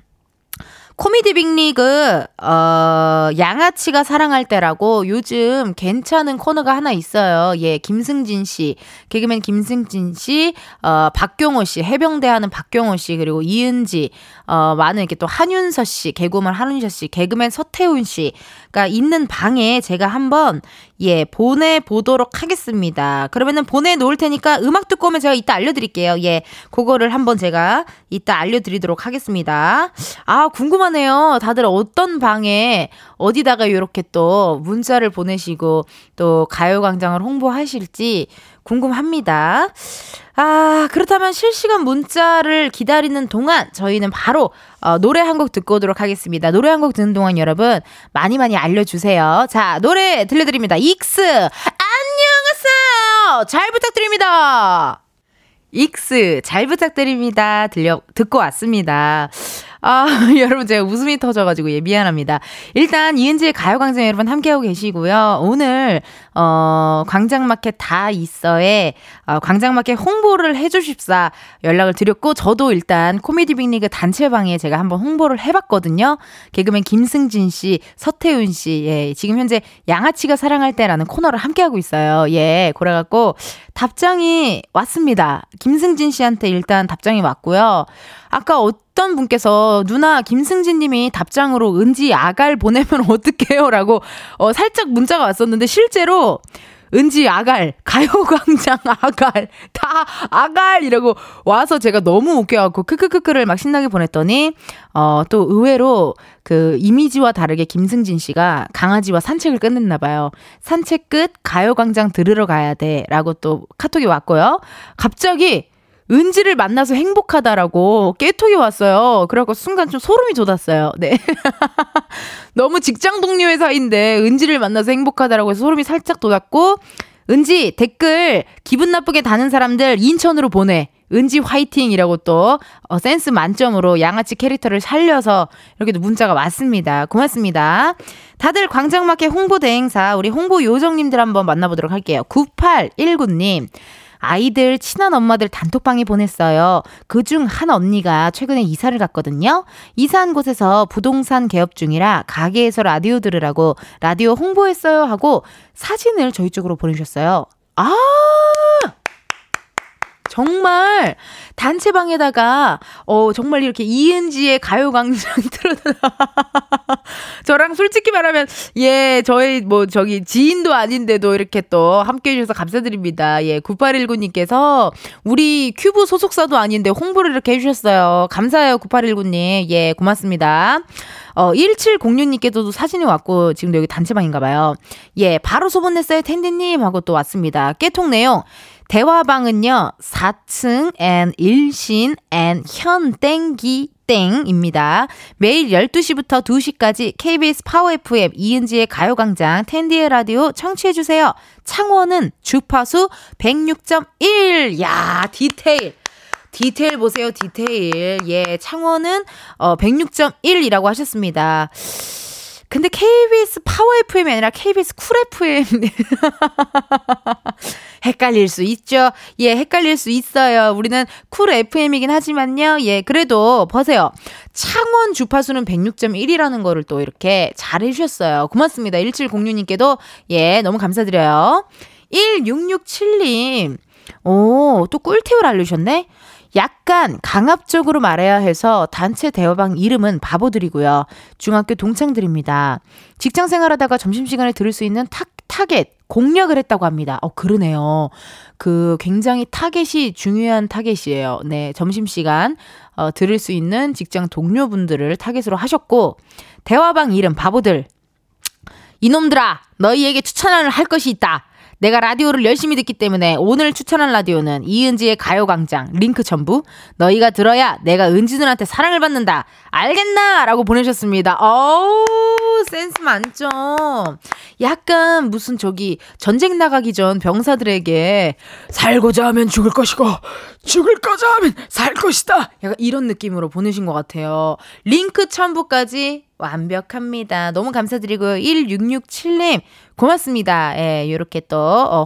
코미디 빅리그, 어, 양아치가 사랑할 때라고 요즘 괜찮은 코너가 하나 있어요. 예, 김승진 씨, 개그맨 김승진 씨, 어, 박경호 씨, 해병대 하는 박경호 씨, 그리고 이은지, 어, 많은 이렇게 또 한윤서 씨, 개그맨 한윤서 씨, 개그맨 서태훈 씨, 그니까 있는 방에 제가 한번 예, 보내보도록 하겠습니다. 그러면은 보내놓을 테니까 음악 듣고 오면 제가 이따 알려드릴게요. 예, 그거를 한번 제가 이따 알려드리도록 하겠습니다. 아, 궁금하네요. 다들 어떤 방에 어디다가 이렇게 또 문자를 보내시고 또 가요광장을 홍보하실지 궁금합니다. 아, 그렇다면 실시간 문자를 기다리는 동안 저희는 바로 어, 노래 한 곡 듣고 오도록 하겠습니다. 노래 한 곡 듣는 동안 여러분 많이 많이 알려주세요. 자, 노래 들려드립니다. 익스, 안녕하세요. 잘 부탁드립니다. 익스, 잘 부탁드립니다. 들려, 듣고 왔습니다. 아, 여러분, 제가 웃음이 터져가지고, 예, 미안합니다. 일단, 이은지의 가요광장 여러분 함께하고 계시고요. 오늘, 어, 광장마켓 다 있어에, 어, 광장마켓 홍보를 해주십사 연락을 드렸고, 저도 일단 코미디 빅리그 단체방에 제가 한번 홍보를 해봤거든요. 개그맨 김승진 씨, 서태훈 씨, 예, 지금 현재 양아치가 사랑할 때라는 코너를 함께하고 있어요. 예, 그래갖고, 답장이 왔습니다. 김승진 씨한테 일단 답장이 왔고요. 아까 어떤 분께서 누나 김승진 님이 답장으로 은지 아갈 보내면 어떡해요? 라고 어, 살짝 문자가 왔었는데 실제로 은지 아갈, 가요광장 아갈, 다 아갈 이라고 와서 제가 너무 웃겨갖고 크크크크를 막 신나게 보냈더니 어, 또 의외로 그 이미지와 다르게 김승진 씨가 강아지와 산책을 끝냈나 봐요. 산책 끝 가요광장 들으러 가야 돼 라고 또 카톡이 왔고요. 갑자기 은지를 만나서 행복하다라고 깨톡이 왔어요. 그래갖고 순간 좀 소름이 돋았어요. 네. 너무 직장 동료의 사이인데 은지를 만나서 행복하다라고 해서 소름이 살짝 돋았고, 은지 댓글 기분 나쁘게 다는 사람들 인천으로 보내. 은지 화이팅이라고 또 어, 센스 만점으로 양아치 캐릭터를 살려서 이렇게 문자가 왔습니다. 고맙습니다. 다들 광장마켓 홍보대행사 우리 홍보요정님들 한번 만나보도록 할게요. 구팔일구 님. 아이들 친한 엄마들 단톡방에 보냈어요. 그중 한 언니가 최근에 이사를 갔거든요. 이사한 곳에서 부동산 개업 중이라 가게에서 라디오 들으라고 라디오 홍보했어요 하고 사진을 저희 쪽으로 보내주셨어요. 아! 정말 단체방에다가 어 정말 이렇게 이은지의 가요광장 틀어달라. 저랑 솔직히 말하면 예 저희 뭐 저기 지인도 아닌데도 이렇게 또 함께 해주셔서 감사드립니다. 예 구팔일구님께서 우리 큐브 소속사도 아닌데 홍보를 이렇게 해주셨어요. 감사해요 구팔일구님. 예 고맙습니다. 어, 일칠공육님께서도 사진이 왔고, 지금도 여기 단체방인가봐요. 예, 바로 소문냈어요, 텐디님. 하고 또 왔습니다. 깨통 내용. 대화방은요, 사 층 앤 일신 앤 현 땡기 땡입니다. 매일 열두 시부터 두 시까지 케이비에스 파워에프엠 이은지의 가요광장 텐디의 라디오 청취해주세요. 창원은 주파수 백육 점 일. 야, 디테일. 디테일 보세요, 디테일. 예, 창원은 어, 백육 점 일이라고 하셨습니다. 근데 케이비에스 파워 에프엠이 아니라 케이비에스 쿨 에프엠. 헷갈릴 수 있죠. 예, 헷갈릴 수 있어요. 우리는 쿨 에프엠이긴 하지만요. 예, 그래도 보세요. 창원 주파수는 백육 점 일이라는 거를 또 이렇게 잘 해주셨어요. 고맙습니다. 일칠공육 님께도 예, 너무 감사드려요. 일육육칠님. 오, 또 꿀팁을 알려주셨네. 약간 강압적으로 말해야 해서 단체 대화방 이름은 바보들이고요. 중학교 동창들입니다. 직장 생활하다가 점심시간에 들을 수 있는 타, 타겟, 공략을 했다고 합니다. 어, 그러네요. 그 굉장히 타겟이 중요한 타겟이에요. 네, 점심시간 어, 들을 수 있는 직장 동료분들을 타겟으로 하셨고 대화방 이름 바보들. 이놈들아, 너희에게 추천을 할 것이 있다. 내가 라디오를 열심히 듣기 때문에 오늘 추천한 라디오는 이은지의 가요광장 링크 첨부. 너희가 들어야 내가 은지 누나한테 사랑을 받는다. 알겠나? 라고 보내셨습니다. 어우 센스 만점. 약간 무슨 저기 전쟁 나가기 전 병사들에게 살고자 하면 죽을 것이고 죽을 거자 하면 살 것이다. 약간 이런 느낌으로 보내신 것 같아요. 링크 첨부까지 완벽합니다. 너무 감사드리고요. 일육육칠님 고맙습니다. 예, 요렇게 또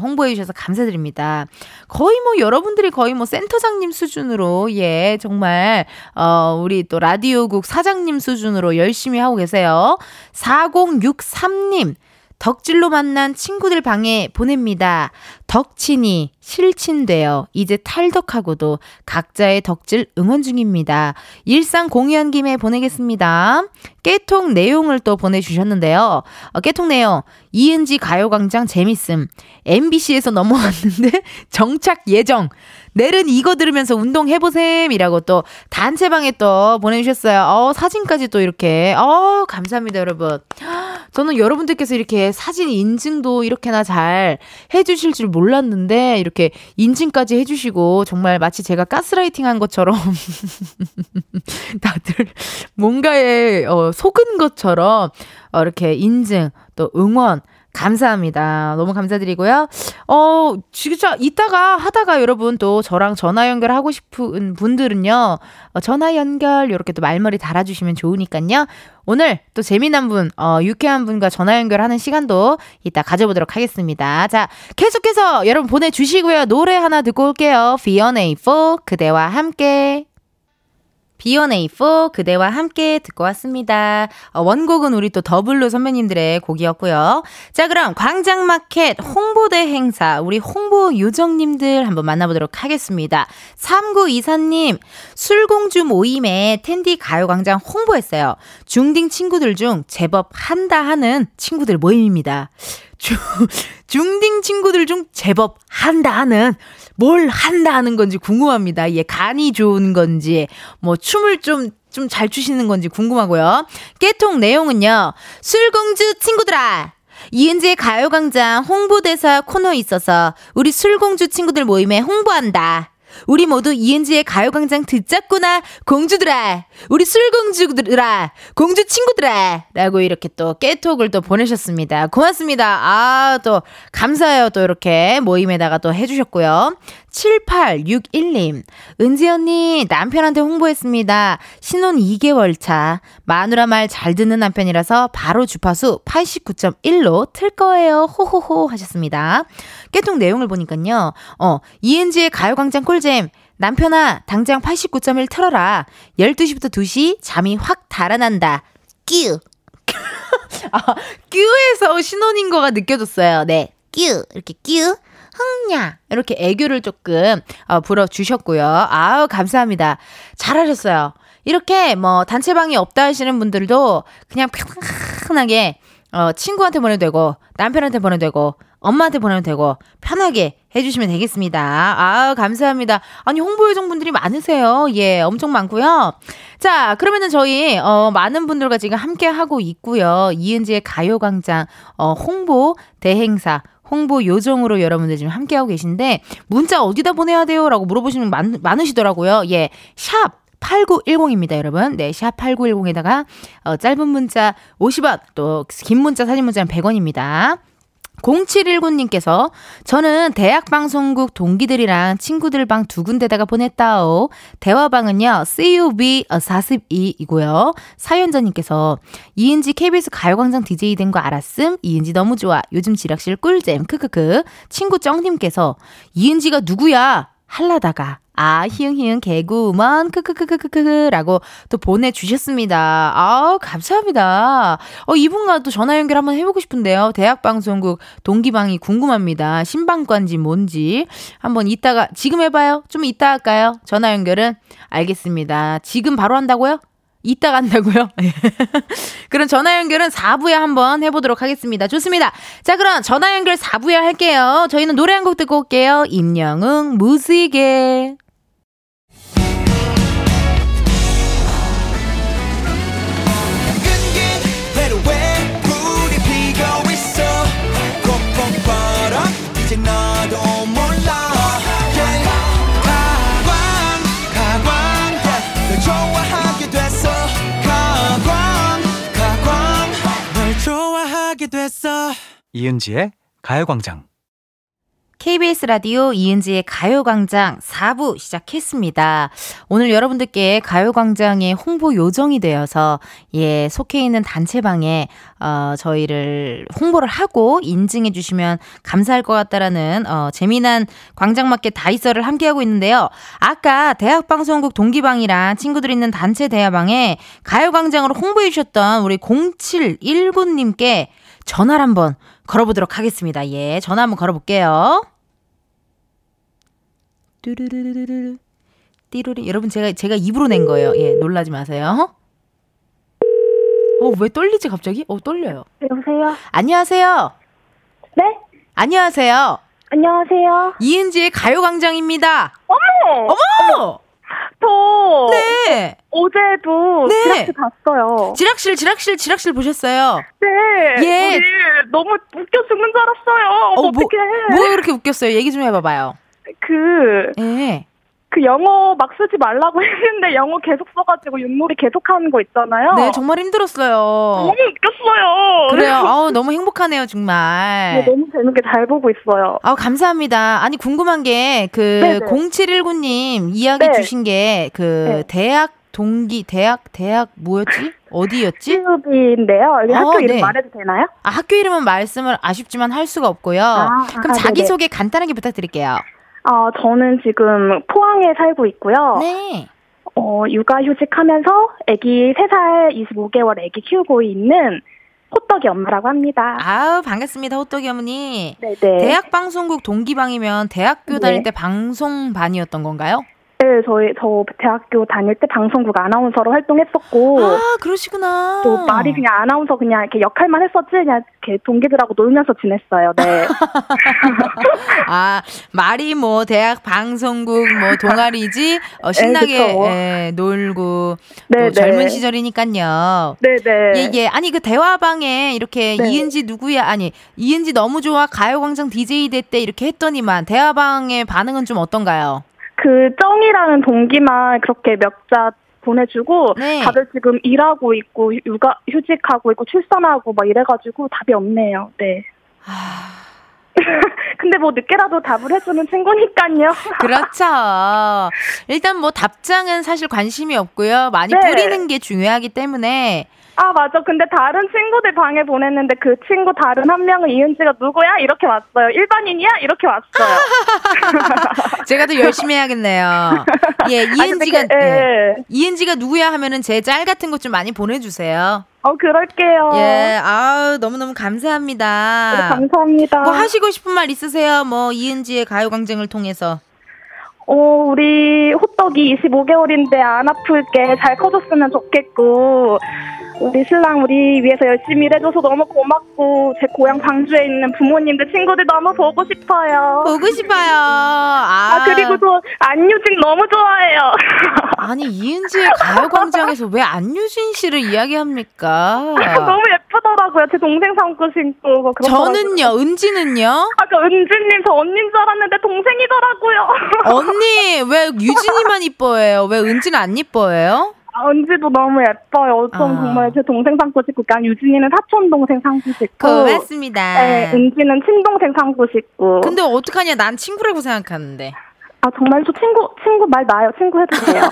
홍보해 주셔서 감사드립니다. 거의 뭐 여러분들이 거의 뭐 센터장님 수준으로 예, 정말 어, 우리 또 라디오국 사장님 수준으로 열심히 하고 계세요. 사공육삼님 덕질로 만난 친구들 방에 보냅니다. 덕친이 실친되어 이제 탈덕하고도 각자의 덕질 응원 중입니다. 일상 공유한 김에 보내겠습니다. 깨통 내용을 또 보내주셨는데요. 어, 깨통 내용 이은지 가요광장 재밌음. 엠비씨에서 넘어왔는데 정착 예정. 내일은 이거 들으면서 운동해보셈 이라고 또 단체방에 또 보내주셨어요. 어, 사진까지 또 이렇게 어, 감사합니다 여러분. 저는 여러분들께서 이렇게 사진 인증도 이렇게나 잘 해주실 줄 몰랐는데 이렇게 인증까지 해주시고 정말 마치 제가 가스라이팅한 것처럼 다들 뭔가에 어, 속은 것처럼 어, 이렇게 인증 또 응원 감사합니다. 너무 감사드리고요. 어, 진짜 이따가 하다가 여러분 또 저랑 전화 연결하고 싶은 분들은요. 어, 전화 연결 이렇게 또 말머리 달아주시면 좋으니까요. 오늘 또 재미난 분, 어, 유쾌한 분과 전화 연결하는 시간도 이따 가져보도록 하겠습니다. 자, 계속해서 여러분 보내주시고요. 노래 하나 듣고 올게요. 비 원 에이 사 그대와 함께. 비 원 에이 사 그대와 함께 듣고 왔습니다. 어, 원곡은 우리 또 더블루 선배님들의 곡이었고요. 자 그럼 광장마켓 홍보대 행사 우리 홍보 요정님들 한번 만나보도록 하겠습니다. 삼구이사님 술공주 모임에 텐디 가요광장 홍보했어요. 중딩 친구들 중 제법 한다 하는 친구들 모임입니다. 중, 중딩 친구들 중 제법 한다 하는 뭘 한다 하는 건지 궁금합니다. 예, 간이 좋은 건지 뭐 춤을 좀 좀 잘 추시는 건지 궁금하고요. 깨통 내용은요. 술공주 친구들아. 이은지의 가요광장 홍보대사 코너에 있어서 우리 술공주 친구들 모임에 홍보한다. 우리 모두 이은지의 가요광장 듣자꾸나 공주들아 우리 술공주들아 공주 친구들아 라고 이렇게 또 깨톡을 또 보내셨습니다. 고맙습니다. 아, 또 감사해요. 또 이렇게 모임에다가 또 해주셨고요. 칠팔육일님 은지 언니 남편한테 홍보했습니다. 신혼 이 개월 차 마누라 말 잘 듣는 남편이라서 바로 주파수 팔십구 점 일로 틀 거예요. 호호호 하셨습니다. 깨통 내용을 보니까요. 어, 이은지의 가요광장 꿀잼 남편아 당장 팔십구 점 일 틀어라. 열두 시부터 두 시 잠이 확 달아난다. 끼우. 아, 끼우에서 신혼인 거가 느껴졌어요. 네. 끼우. 이렇게 끼우. 흥냐 이렇게 애교를 조금 어, 불어주셨고요. 아우 감사합니다. 잘하셨어요. 이렇게 뭐 단체방이 없다 하시는 분들도 그냥 편하게 어, 친구한테 보내도 되고 남편한테 보내도 되고 엄마한테 보내면 되고 편하게 해주시면 되겠습니다. 아 감사합니다. 아니 홍보 요정분들이 많으세요. 예, 엄청 많고요. 자, 그러면은 저희 어, 많은 분들과 지금 함께 하고 있고요. 이은지의 가요광장 어, 홍보 대행사 홍보 요정으로 여러분들 지금 함께 하고 계신데 문자 어디다 보내야 돼요라고 물어보시는 분 많으시더라고요. 예, 샵. 팔구일공입니다, 여러분. 네, 샵 팔구일공에다가 어, 짧은 문자 오십 원, 또 긴 문자 사진 문자는 백 원입니다. 공칠일구님께서 저는 대학방송국 동기들이랑 친구들 방 두 군데다가 보냈다오. 대화방은요 씨유비 사십이이고요. 사연자님께서 이은지 케이비에스 가요광장 디제이 된 거 알았음. 이은지 너무 좋아. 요즘 지락실 꿀잼 크크크. 친구 쩡님께서 이은지가 누구야 할라다가 아 히응히응 개구먼 크크크크크크라고 또 보내주셨습니다. 아 감사합니다. 어, 이분과 또 전화 연결 한번 해보고 싶은데요. 대학방송국 동기방이 궁금합니다. 신방관지 뭔지 한번 이따가 지금 해봐요. 좀 이따 할까요? 전화 연결은 알겠습니다. 지금 바로 한다고요? 이따 간다고요? 그럼 전화 연결은 사 부에 한번 해보도록 하겠습니다. 좋습니다. 자, 그럼 전화 연결 사 부에 할게요. 저희는 노래 한 곡 듣고 올게요. 임영웅 무지개. 이은지의 가요광장 케이비에스 라디오 이은지의 가요광장 사 부 시작했습니다. 오늘 여러분들께 가요광장의 홍보 요정이 되어서 예 속해 있는 단체방에 어, 저희를 홍보를 하고 인증해 주시면 감사할 것 같다라는 어, 재미난 광장마켓 다있어를 함께하고 있는데요. 아까 대학방송국 동기방이랑 친구들 있는 단체 대화방에 가요광장으로 홍보해 주셨던 우리 공칠일구님께 전화를 한번 걸어보도록 하겠습니다. 예, 전화 한번 걸어볼게요. 뚜루루루루 띠루리. 여러분 제가 제가 입으로 낸 거예요. 예, 놀라지 마세요. 어, 왜 떨리지 갑자기? 어, 떨려요. 여보세요. 안녕하세요. 네? 안녕하세요. 안녕하세요. 이은지의 가요광장입니다. 어머. 어머. 저 네. 어제도 네. 지락실 봤어요. 지락실 지락실 지락실 보셨어요? 네. 예. 우리 너무 웃겨 죽는 줄 알았어요. 어, 어떻게? 뭐, 뭐 이렇게 웃겼어요? 얘기 좀 해봐봐요. 그. 예. 그 영어 막 쓰지 말라고 했는데 영어 계속 써가지고 윷놀이 계속하는 거 있잖아요. 네, 정말 힘들었어요. 너무 웃겼어요. 그래요. 아우 너무 행복하네요, 정말. 네, 너무 재밌게 잘 보고 있어요. 아 감사합니다. 아니 궁금한 게 그 공칠일구님 이야기 네. 주신 게 그 네. 대학 동기 대학 대학 뭐였지? 어디였지? 씨유비인데요. 어, 학교 이름 네. 말해도 되나요? 아 학교 이름은 말씀을 아쉽지만 할 수가 없고요. 아, 그럼 아, 자기 네네. 소개 간단하게 부탁드릴게요. 어, 저는 지금 포항에 살고 있고요. 네. 어, 육아휴직하면서 아기 세 살 이십오 개월 아기 키우고 있는 호떡이 엄마라고 합니다. 아우, 반갑습니다. 호떡이 어머니. 네네. 대학방송국 동기방이면 대학교 다닐 네. 때 방송반이었던 건가요? 네, 저희, 저 대학교 다닐 때 방송국 아나운서로 활동했었고. 아, 그러시구나. 또 말이 그냥 아나운서 그냥 이렇게 역할만 했었지, 그냥 이렇게 동기들하고 놀면서 지냈어요, 네. 아, 말이 뭐 대학 방송국 뭐 동아리지, 어, 신나게 네, 예, 놀고. 네, 또 젊은 네. 시절이니까요. 네네. 예, 예. 아니, 그 대화방에 이렇게 네. 이은지 누구야, 아니, 이은지 너무 좋아, 가요광장 디제이 될 때 이렇게 했더니만 대화방의 반응은 좀 어떤가요? 그 정이라는 동기만 그렇게 몇 자 보내주고 네. 다들 지금 일하고 있고 육아 휴직하고 있고 출산하고 막 이래가지고 답이 없네요. 네. 하... 근데 뭐 늦게라도 답을 해주는 친구니까요. 그렇죠. 일단 뭐 답장은 사실 관심이 없고요. 많이 네. 뿌리는 게 중요하기 때문에 아, 맞아. 근데 다른 친구들 방에 보냈는데 그 친구 다른 한 명은 이은지가 누구야? 이렇게 왔어요. 일반인이야? 이렇게 왔어요. 제가 더 열심히 해야겠네요. 예, 이은지가, 아니, 그, 예. 예, 이은지가 누구야 하면은 제 짤 같은 것 좀 많이 보내주세요. 어, 그럴게요. 예, 아우, 너무너무 감사합니다. 네, 감사합니다. 뭐 하시고 싶은 말 있으세요? 뭐, 이은지의 가요광장을 통해서. 어, 우리 호떡이 이십오 개월인데 안 아플게 잘 커졌으면 좋겠고, 우리 신랑 우리 위해서 열심히 일해줘서 너무 고맙고, 제 고향 광주에 있는 부모님들 친구들 너무 보고 싶어요. 보고 싶어요. 아, 아 그리고 저 안유진 너무 좋아해요. 아니, 이은지의 가요광장에서 왜 안유진 씨를 이야기합니까? 너무 예쁘더라고요. 제 동생 삼고 신고 뭐 그런. 저는요, 거라고요. 은지는요? 아까 은지님 저 언니인 줄 알았는데 동생이더라고요. 언니 왜 유진이만 이뻐해요? 왜 은지는 안 이뻐해요? 아, 은지도 너무 예뻐요. 전 아. 정말 제 동생 삼고 싶고, 그냥 유진이는 사촌 동생 삼고 싶고. 고맙습니다. 네, 은지는 친동생 삼고 싶고. 근데 어떡하냐? 난 친구라고 생각하는데. 아, 정말 저 친구 친구 말 나요. 친구 해도 돼요.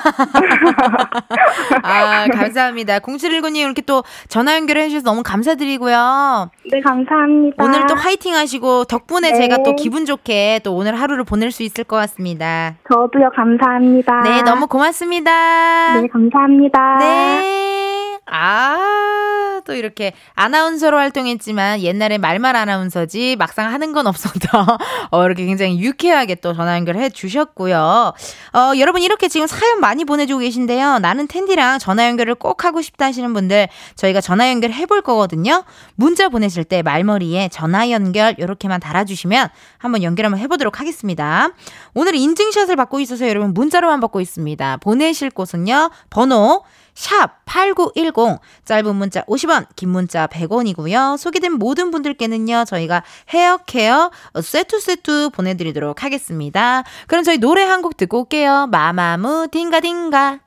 아, 감사합니다. 공칠일구님 이렇게 또 전화 연결해 주셔서 너무 감사드리고요. 네, 감사합니다. 오늘 또 화이팅하시고 덕분에 네. 제가 또 기분 좋게 또 오늘 하루를 보낼 수 있을 것 같습니다. 저도요, 감사합니다. 네, 너무 고맙습니다. 네, 감사합니다. 네, 아. 또 이렇게 아나운서로 활동했지만 옛날에 말말 아나운서지 막상 하는 건 없어서 어, 이렇게 굉장히 유쾌하게 또 전화 연결해 주셨고요. 어, 여러분 이렇게 지금 사연 많이 보내주고 계신데요. 나는 텐디랑 전화 연결을 꼭 하고 싶다 하시는 분들 저희가 전화 연결 해볼 거거든요. 문자 보내실 때 말머리에 전화 연결 이렇게만 달아주시면 한번 연결 한번 해보도록 하겠습니다. 오늘 인증샷을 받고 있어서 여러분 문자로만 받고 있습니다. 보내실 곳은요. 번호 샵 팔구일공, 짧은 문자 오십 원, 긴 문자 백 원이고요. 소개된 모든 분들께는요, 저희가 헤어케어 세트 세트 보내드리도록 하겠습니다. 그럼 저희 노래 한 곡 듣고 올게요. 마마무 딩가딩가.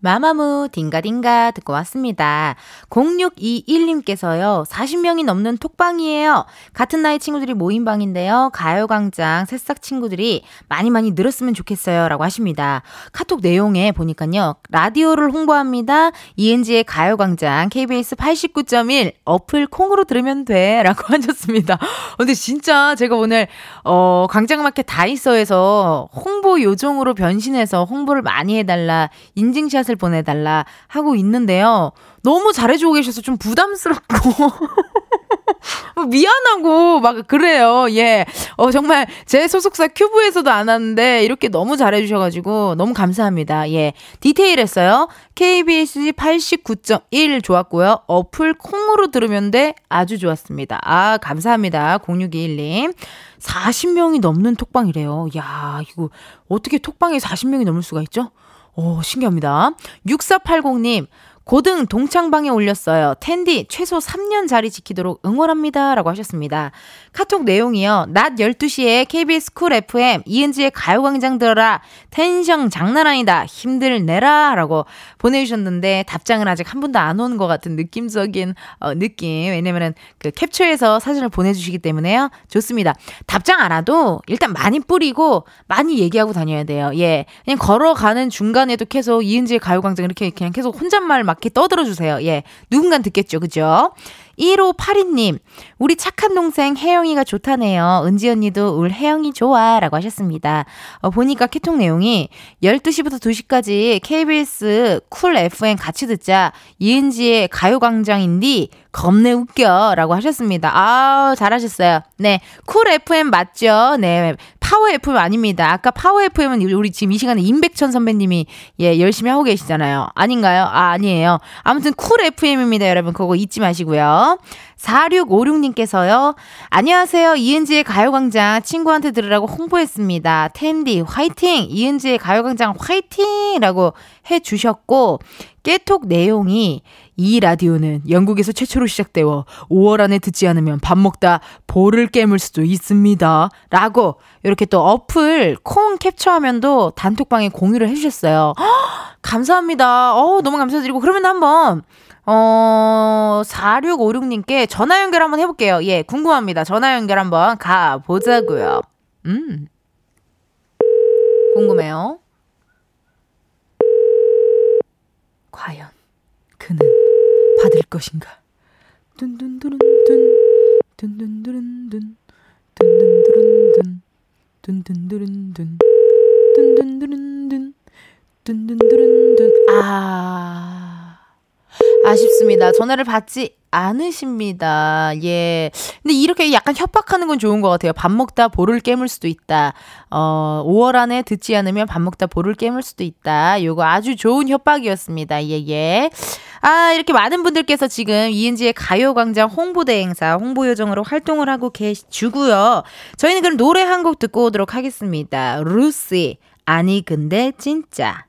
마마무 딩가딩가 듣고 왔습니다. 공육이일님께서요. 사십 명이 넘는 톡방이에요. 같은 나이 친구들이 모인 방인데요. 가요광장 새싹 친구들이 많이 많이 늘었으면 좋겠어요. 라고 하십니다. 카톡 내용에 보니까요. 라디오를 홍보합니다. 이은지의 가요광장 케이비에스 팔십구 점 일 어플 콩으로 들으면 돼. 라고 하셨습니다. 근데 진짜 제가 오늘 어, 광장마켓 다있어에서 홍보 요정으로 변신해서 홍보를 많이 해달라. 인증샷을 보내달라 하고 있는데요. 너무 잘해주고 계셔서 좀 부담스럽고 미안하고 막 그래요. 예, 어, 정말 제 소속사 큐브에서도 안 하는데 이렇게 너무 잘해주셔가지고 너무 감사합니다. 예, 디테일했어요. 케이비에스 팔십구 점 일 좋았고요. 어플 콩으로 들으면 돼 아주 좋았습니다. 아, 감사합니다. 공육이일님. 사십 명이 넘는 톡방이래요. 야, 이거 어떻게 톡방에 사십 명이 넘을 수가 있죠? 오, 신기합니다. 육사팔공님, 고등 동창방에 올렸어요. 텐디 최소 삼 년 자리 지키도록 응원합니다. 라고 하셨습니다. 카톡 내용이요. 낮 열두 시에 케이비에스 쿨 에프엠 이은지의 가요광장 들어라. 텐션 장난 아니다. 힘들 내라. 라고 보내주셨는데 답장은 아직 한 번도 안 온 것 같은 느낌적인 어, 느낌. 왜냐면은 그 캡처해서 사진을 보내주시기 때문에요. 좋습니다. 답장 안 와도 일단 많이 뿌리고 많이 얘기하고 다녀야 돼요. 예, 그냥 걸어가는 중간에도 계속 이은지의 가요광장 이렇게 그냥 계속 혼잣말 막 이렇게 떠들어주세요. 예, 누군간 듣겠죠. 그죠? 일오팔이님, 우리 착한 동생 혜영이가 좋다네요. 은지 언니도 울 혜영이 좋아. 라고 하셨습니다. 어, 보니까 캐톡 내용이 열두 시부터 두 시까지 케이비에스 쿨 에프엠 같이 듣자. 이은지의 가요광장인디 겁내 웃겨. 라고 하셨습니다. 아, 잘하셨어요. 네, 쿨 에프엠 맞죠? 네, 파워 에프엠 아닙니다. 아까 파워 에프엠은 우리 지금 이 시간에 임백천 선배님이 예, 열심히 하고 계시잖아요. 아닌가요? 아, 아니에요. 아무튼 쿨 에프엠입니다. 여러분 그거 잊지 마시고요. 사육오육님께서요. 안녕하세요. 이은지의 가요광장 친구한테 들으라고 홍보했습니다. 텐디 화이팅! 이은지의 가요광장 화이팅! 라고 해주셨고, 깨톡 내용이 이 라디오는 영국에서 최초로 시작되어 오월 안에 듣지 않으면 밥 먹다 볼을 깨물 수도 있습니다. 라고 이렇게 또 어플 콩 캡처화면도 단톡방에 공유를 해주셨어요. 허, 감사합니다. 어, 너무 감사드리고 그러면 한번 어, 사육오육님께 전화 연결 한번 해볼게요. 예, 궁금합니다. 전화 연결 한번 가보자고요. 음, 궁금해요. 과연 그는 받을 것인가. 둔둔두른둔 둔둔두른둔 둔둔두른둔 둔둔두른둔 둔둔두른둔 둔둔두른둔. 아, 아쉽습니다. 전화를 받지 않으십니다. 예. 근데 이렇게 약간 협박하는 건 좋은 것 같아요. 밥 먹다 볼을 깨물 수도 있다. 어, 오월 안에 듣지 않으면 밥 먹다 볼을 깨물 수도 있다. 요거 아주 좋은 협박이었습니다. 예, 예. 아, 이렇게 많은 분들께서 지금 이은지의 가요광장 홍보대 행사, 홍보요정으로 활동을 하고 계시고요. 저희는 그럼 노래 한 곡 듣고 오도록 하겠습니다. 루시, 아니 근데 진짜.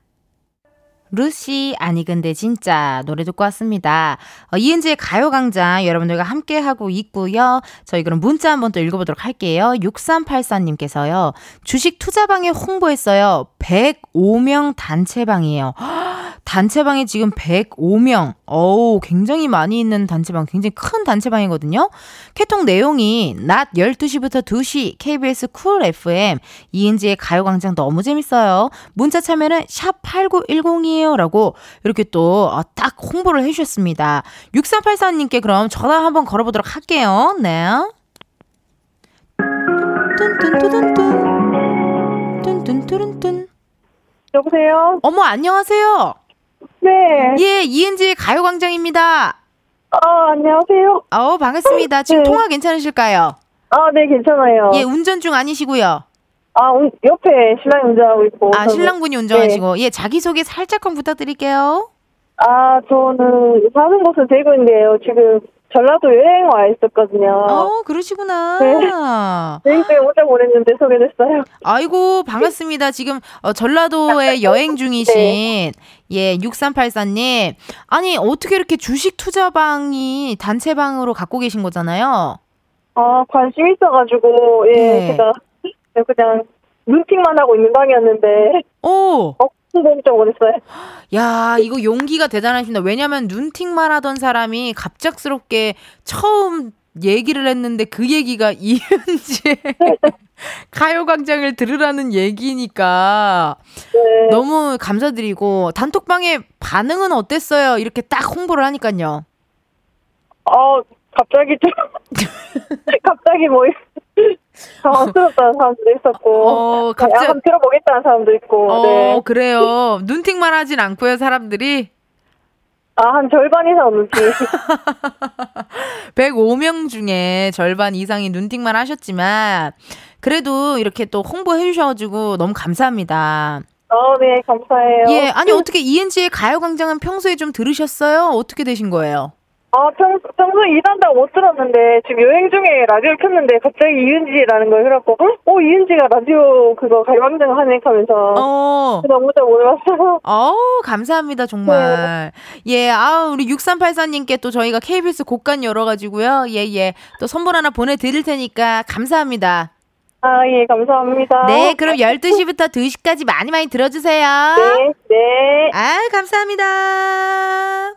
루시, 아니 근데 진짜 노래 듣고 왔습니다. 어, 이은지의 가요광장 여러분들과 함께하고 있고요. 저희 그럼 문자 한번 또 읽어보도록 할게요. 육삼팔사님께서요. 주식 투자방에 홍보했어요. 백오 명 단체방이에요. 허, 단체방이 지금 백오 명. 어우, 굉장히 많이 있는 단체방, 굉장히 큰 단체방이거든요. 개통 내용이 낮 열두 시부터 두 시 케이비에스 쿨 에프엠 이은지의 가요광장 너무 재밌어요. 문자 참여는 샵 팔구일공이에요 라고 이렇게 또 딱 홍보를 해주셨습니다. 육삼팔사님께 그럼 전화 한번 걸어보도록 할게요. 네. 뚠뚠뚠뚠뚠 뚠뚠뚠뚠. 여보세요? 어머, 안녕하세요. 네. 예, 이은지의 가요광장입니다. 어, 안녕하세요. 어, 반갑습니다. 지금 네. 통화 괜찮으실까요? 아, 네, 괜찮아요. 예, 운전 중 아니시고요. 아, 우, 옆에 신랑이 운전하고 있고. 아, 저는... 신랑분이 운전하시고. 네. 예, 자기소개 살짝만 부탁드릴게요. 아, 저는 사는 곳은 대구인데요. 지금 전라도 여행 와 있었거든요. 어, 그러시구나. 네. 여행 중에 오자 보냈는데 소개됐어요. 아이고, 반갑습니다. 지금 어, 전라도에 여행 중이신 네. 예, 육삼팔사님. 아니, 어떻게 이렇게 주식 투자방이 단체방으로 갖고 계신 거잖아요. 아, 관심 있어가지고 예, 네. 제가 그냥 눈팅만 하고 있는 방이었는데. 오. 어? 야, 이거 용기가 대단하십니다. 왜냐하면 눈팅만 하던 사람이 갑작스럽게 처음 얘기를 했는데 그 얘기가 이은지의 가요광장을 들으라는 얘기니까 네. 너무 감사드리고, 단톡방의 반응은 어땠어요? 이렇게 딱 홍보를 하니까요. 어, 갑자기 좀 갑자기 뭐 당황스럽다는 사람도 있었고, 어, 갑자기 약간 들어보겠다는 사람도 있고. 어, 네. 그래요. 눈팅만 하진 않고요, 사람들이. 아, 한 절반 이상 눈팅. 백오 명 중에 절반 이상이 눈팅만 하셨지만 그래도 이렇게 또 홍보해 주셔가지고 너무 감사합니다. 어, 네, 감사해요. 예, 아니 어떻게 이은지의 가요광장은 평소에 좀 들으셨어요? 어떻게 되신 거예요? 아, 평, 평소에 일한다고 못 들었는데, 지금 여행 중에 라디오를 켰는데, 갑자기 이은지라는 걸 해갖고, 어, 이은지가 라디오 그거 가요광장 하네 하면서. 어. 너무 잘 몰랐어요. 어, 감사합니다, 정말. 네. 예, 아우, 우리 육삼팔사님께 또 저희가 케이비에스 곡간 열어가지고요. 예, 예. 또 선물 하나 보내드릴 테니까, 감사합니다. 아, 예, 감사합니다. 네, 그럼 열두 시부터 두 시까지 많이 많이 들어주세요. 네, 네. 아, 감사합니다.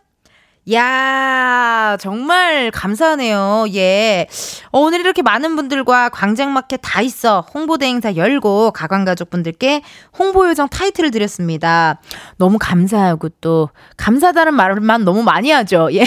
야, 정말 감사하네요. 예. 어, 오늘 이렇게 많은 분들과 광장마켓 다있어 홍보대 행사 열고 가관가족분들께 홍보요정 타이틀을 드렸습니다. 너무 감사하고 또 감사하다는 말만 너무 많이 하죠. 예.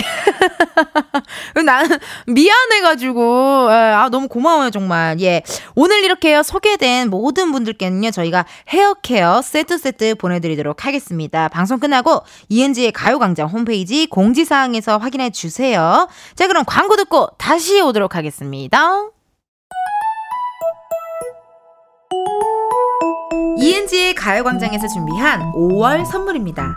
나는 미안해가지고. 아, 너무 고마워요, 정말. 예. 오늘 이렇게 소개된 모든 분들께는요, 저희가 헤어케어 세트 세트 보내드리도록 하겠습니다. 방송 끝나고 이은지의 가요광장 홈페이지 공지 사항에서 확인해 주세요. 자, 그럼 광고 듣고 다시 오도록 하겠습니다. 이은지의 가요광장에서 준비한 오월 선물입니다.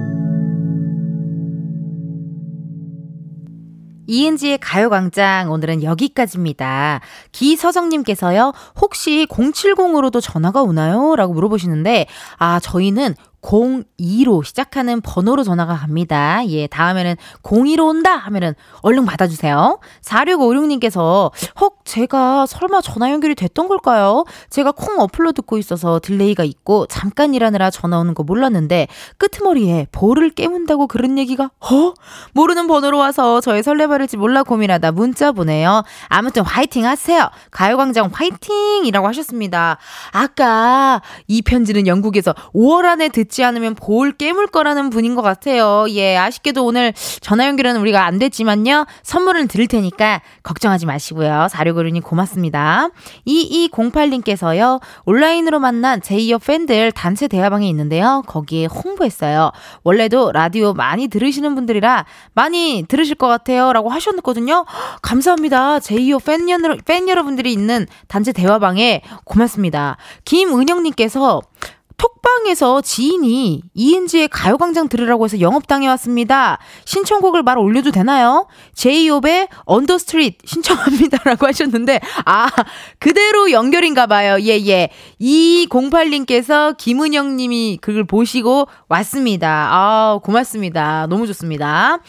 이은지의 가요광장 오늘은 여기까지입니다. 기서정님께서요, 혹시 공칠공으로도 전화가 오나요? 라고 물어보시는데, 아, 저희는 공이로 시작하는 번호로 전화가 갑니다. 예, 다음에는 공이로 온다 하면은 얼른 받아주세요. 사육오육님께서 혹 제가 설마 전화 연결이 됐던 걸까요? 제가 콩 어플로 듣고 있어서 딜레이가 있고 잠깐 일하느라 전화 오는 거 몰랐는데 끄트머리에 볼을 깨문다고 그런 얘기가 어? 모르는 번호로 와서 저의 설레발을지 몰라 고민하다 문자 보내요. 아무튼 화이팅 하세요. 가요광장 화이팅이라고 하셨습니다. 아까 이 편지는 영국에서 오월 안에 듣 듣지 않으면 볼 깨물 거라는 분인 것 같아요. 예, 아쉽게도 오늘 전화 연결은 우리가 안 됐지만요, 선물을 드릴 테니까 걱정하지 마시고요. 사육오육님 고맙습니다. 이이공팔님께서요, 온라인으로 만난 제이홉 팬들 단체 대화방이 있는데요, 거기에 홍보했어요. 원래도 라디오 많이 들으시는 분들이라 많이 들으실 것 같아요 라고 하셨거든요. 감사합니다. 제이홉 팬, 팬 여러분들이 있는 단체 대화방에 고맙습니다. 김은영님께서 톡방에서 지인이 이은지의 가요광장 들으라고 해서 영업당해왔습니다. 신청곡을 말 올려도 되나요? 제이홉의 언더스트리트 신청합니다 라고 하셨는데, 아, 그대로 연결인가봐요. 예예, 이공팔님께서 김은영님이 그걸 보시고 왔습니다. 아, 고맙습니다. 너무 좋습니다.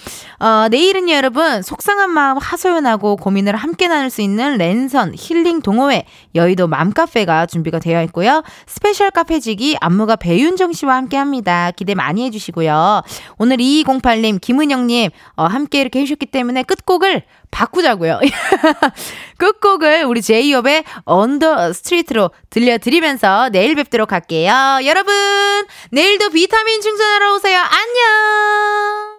어, 내일은요, 여러분, 속상한 마음 하소연하고 고민을 함께 나눌 수 있는 랜선 힐링 동호회 여의도 맘카페가 준비가 되어 있고요, 스페셜 카페지기 안무가 배윤정 씨와 함께합니다. 기대 많이 해주시고요. 오늘 이이공팔님, 김은영님 어, 함께 이렇게 해주셨기 때문에 끝곡을 바꾸자고요. 끝곡을 우리 제이홉의 언더 스트리트로 들려드리면서 내일 뵙도록 할게요. 여러분, 내일도 비타민 충전하러 오세요. 안녕.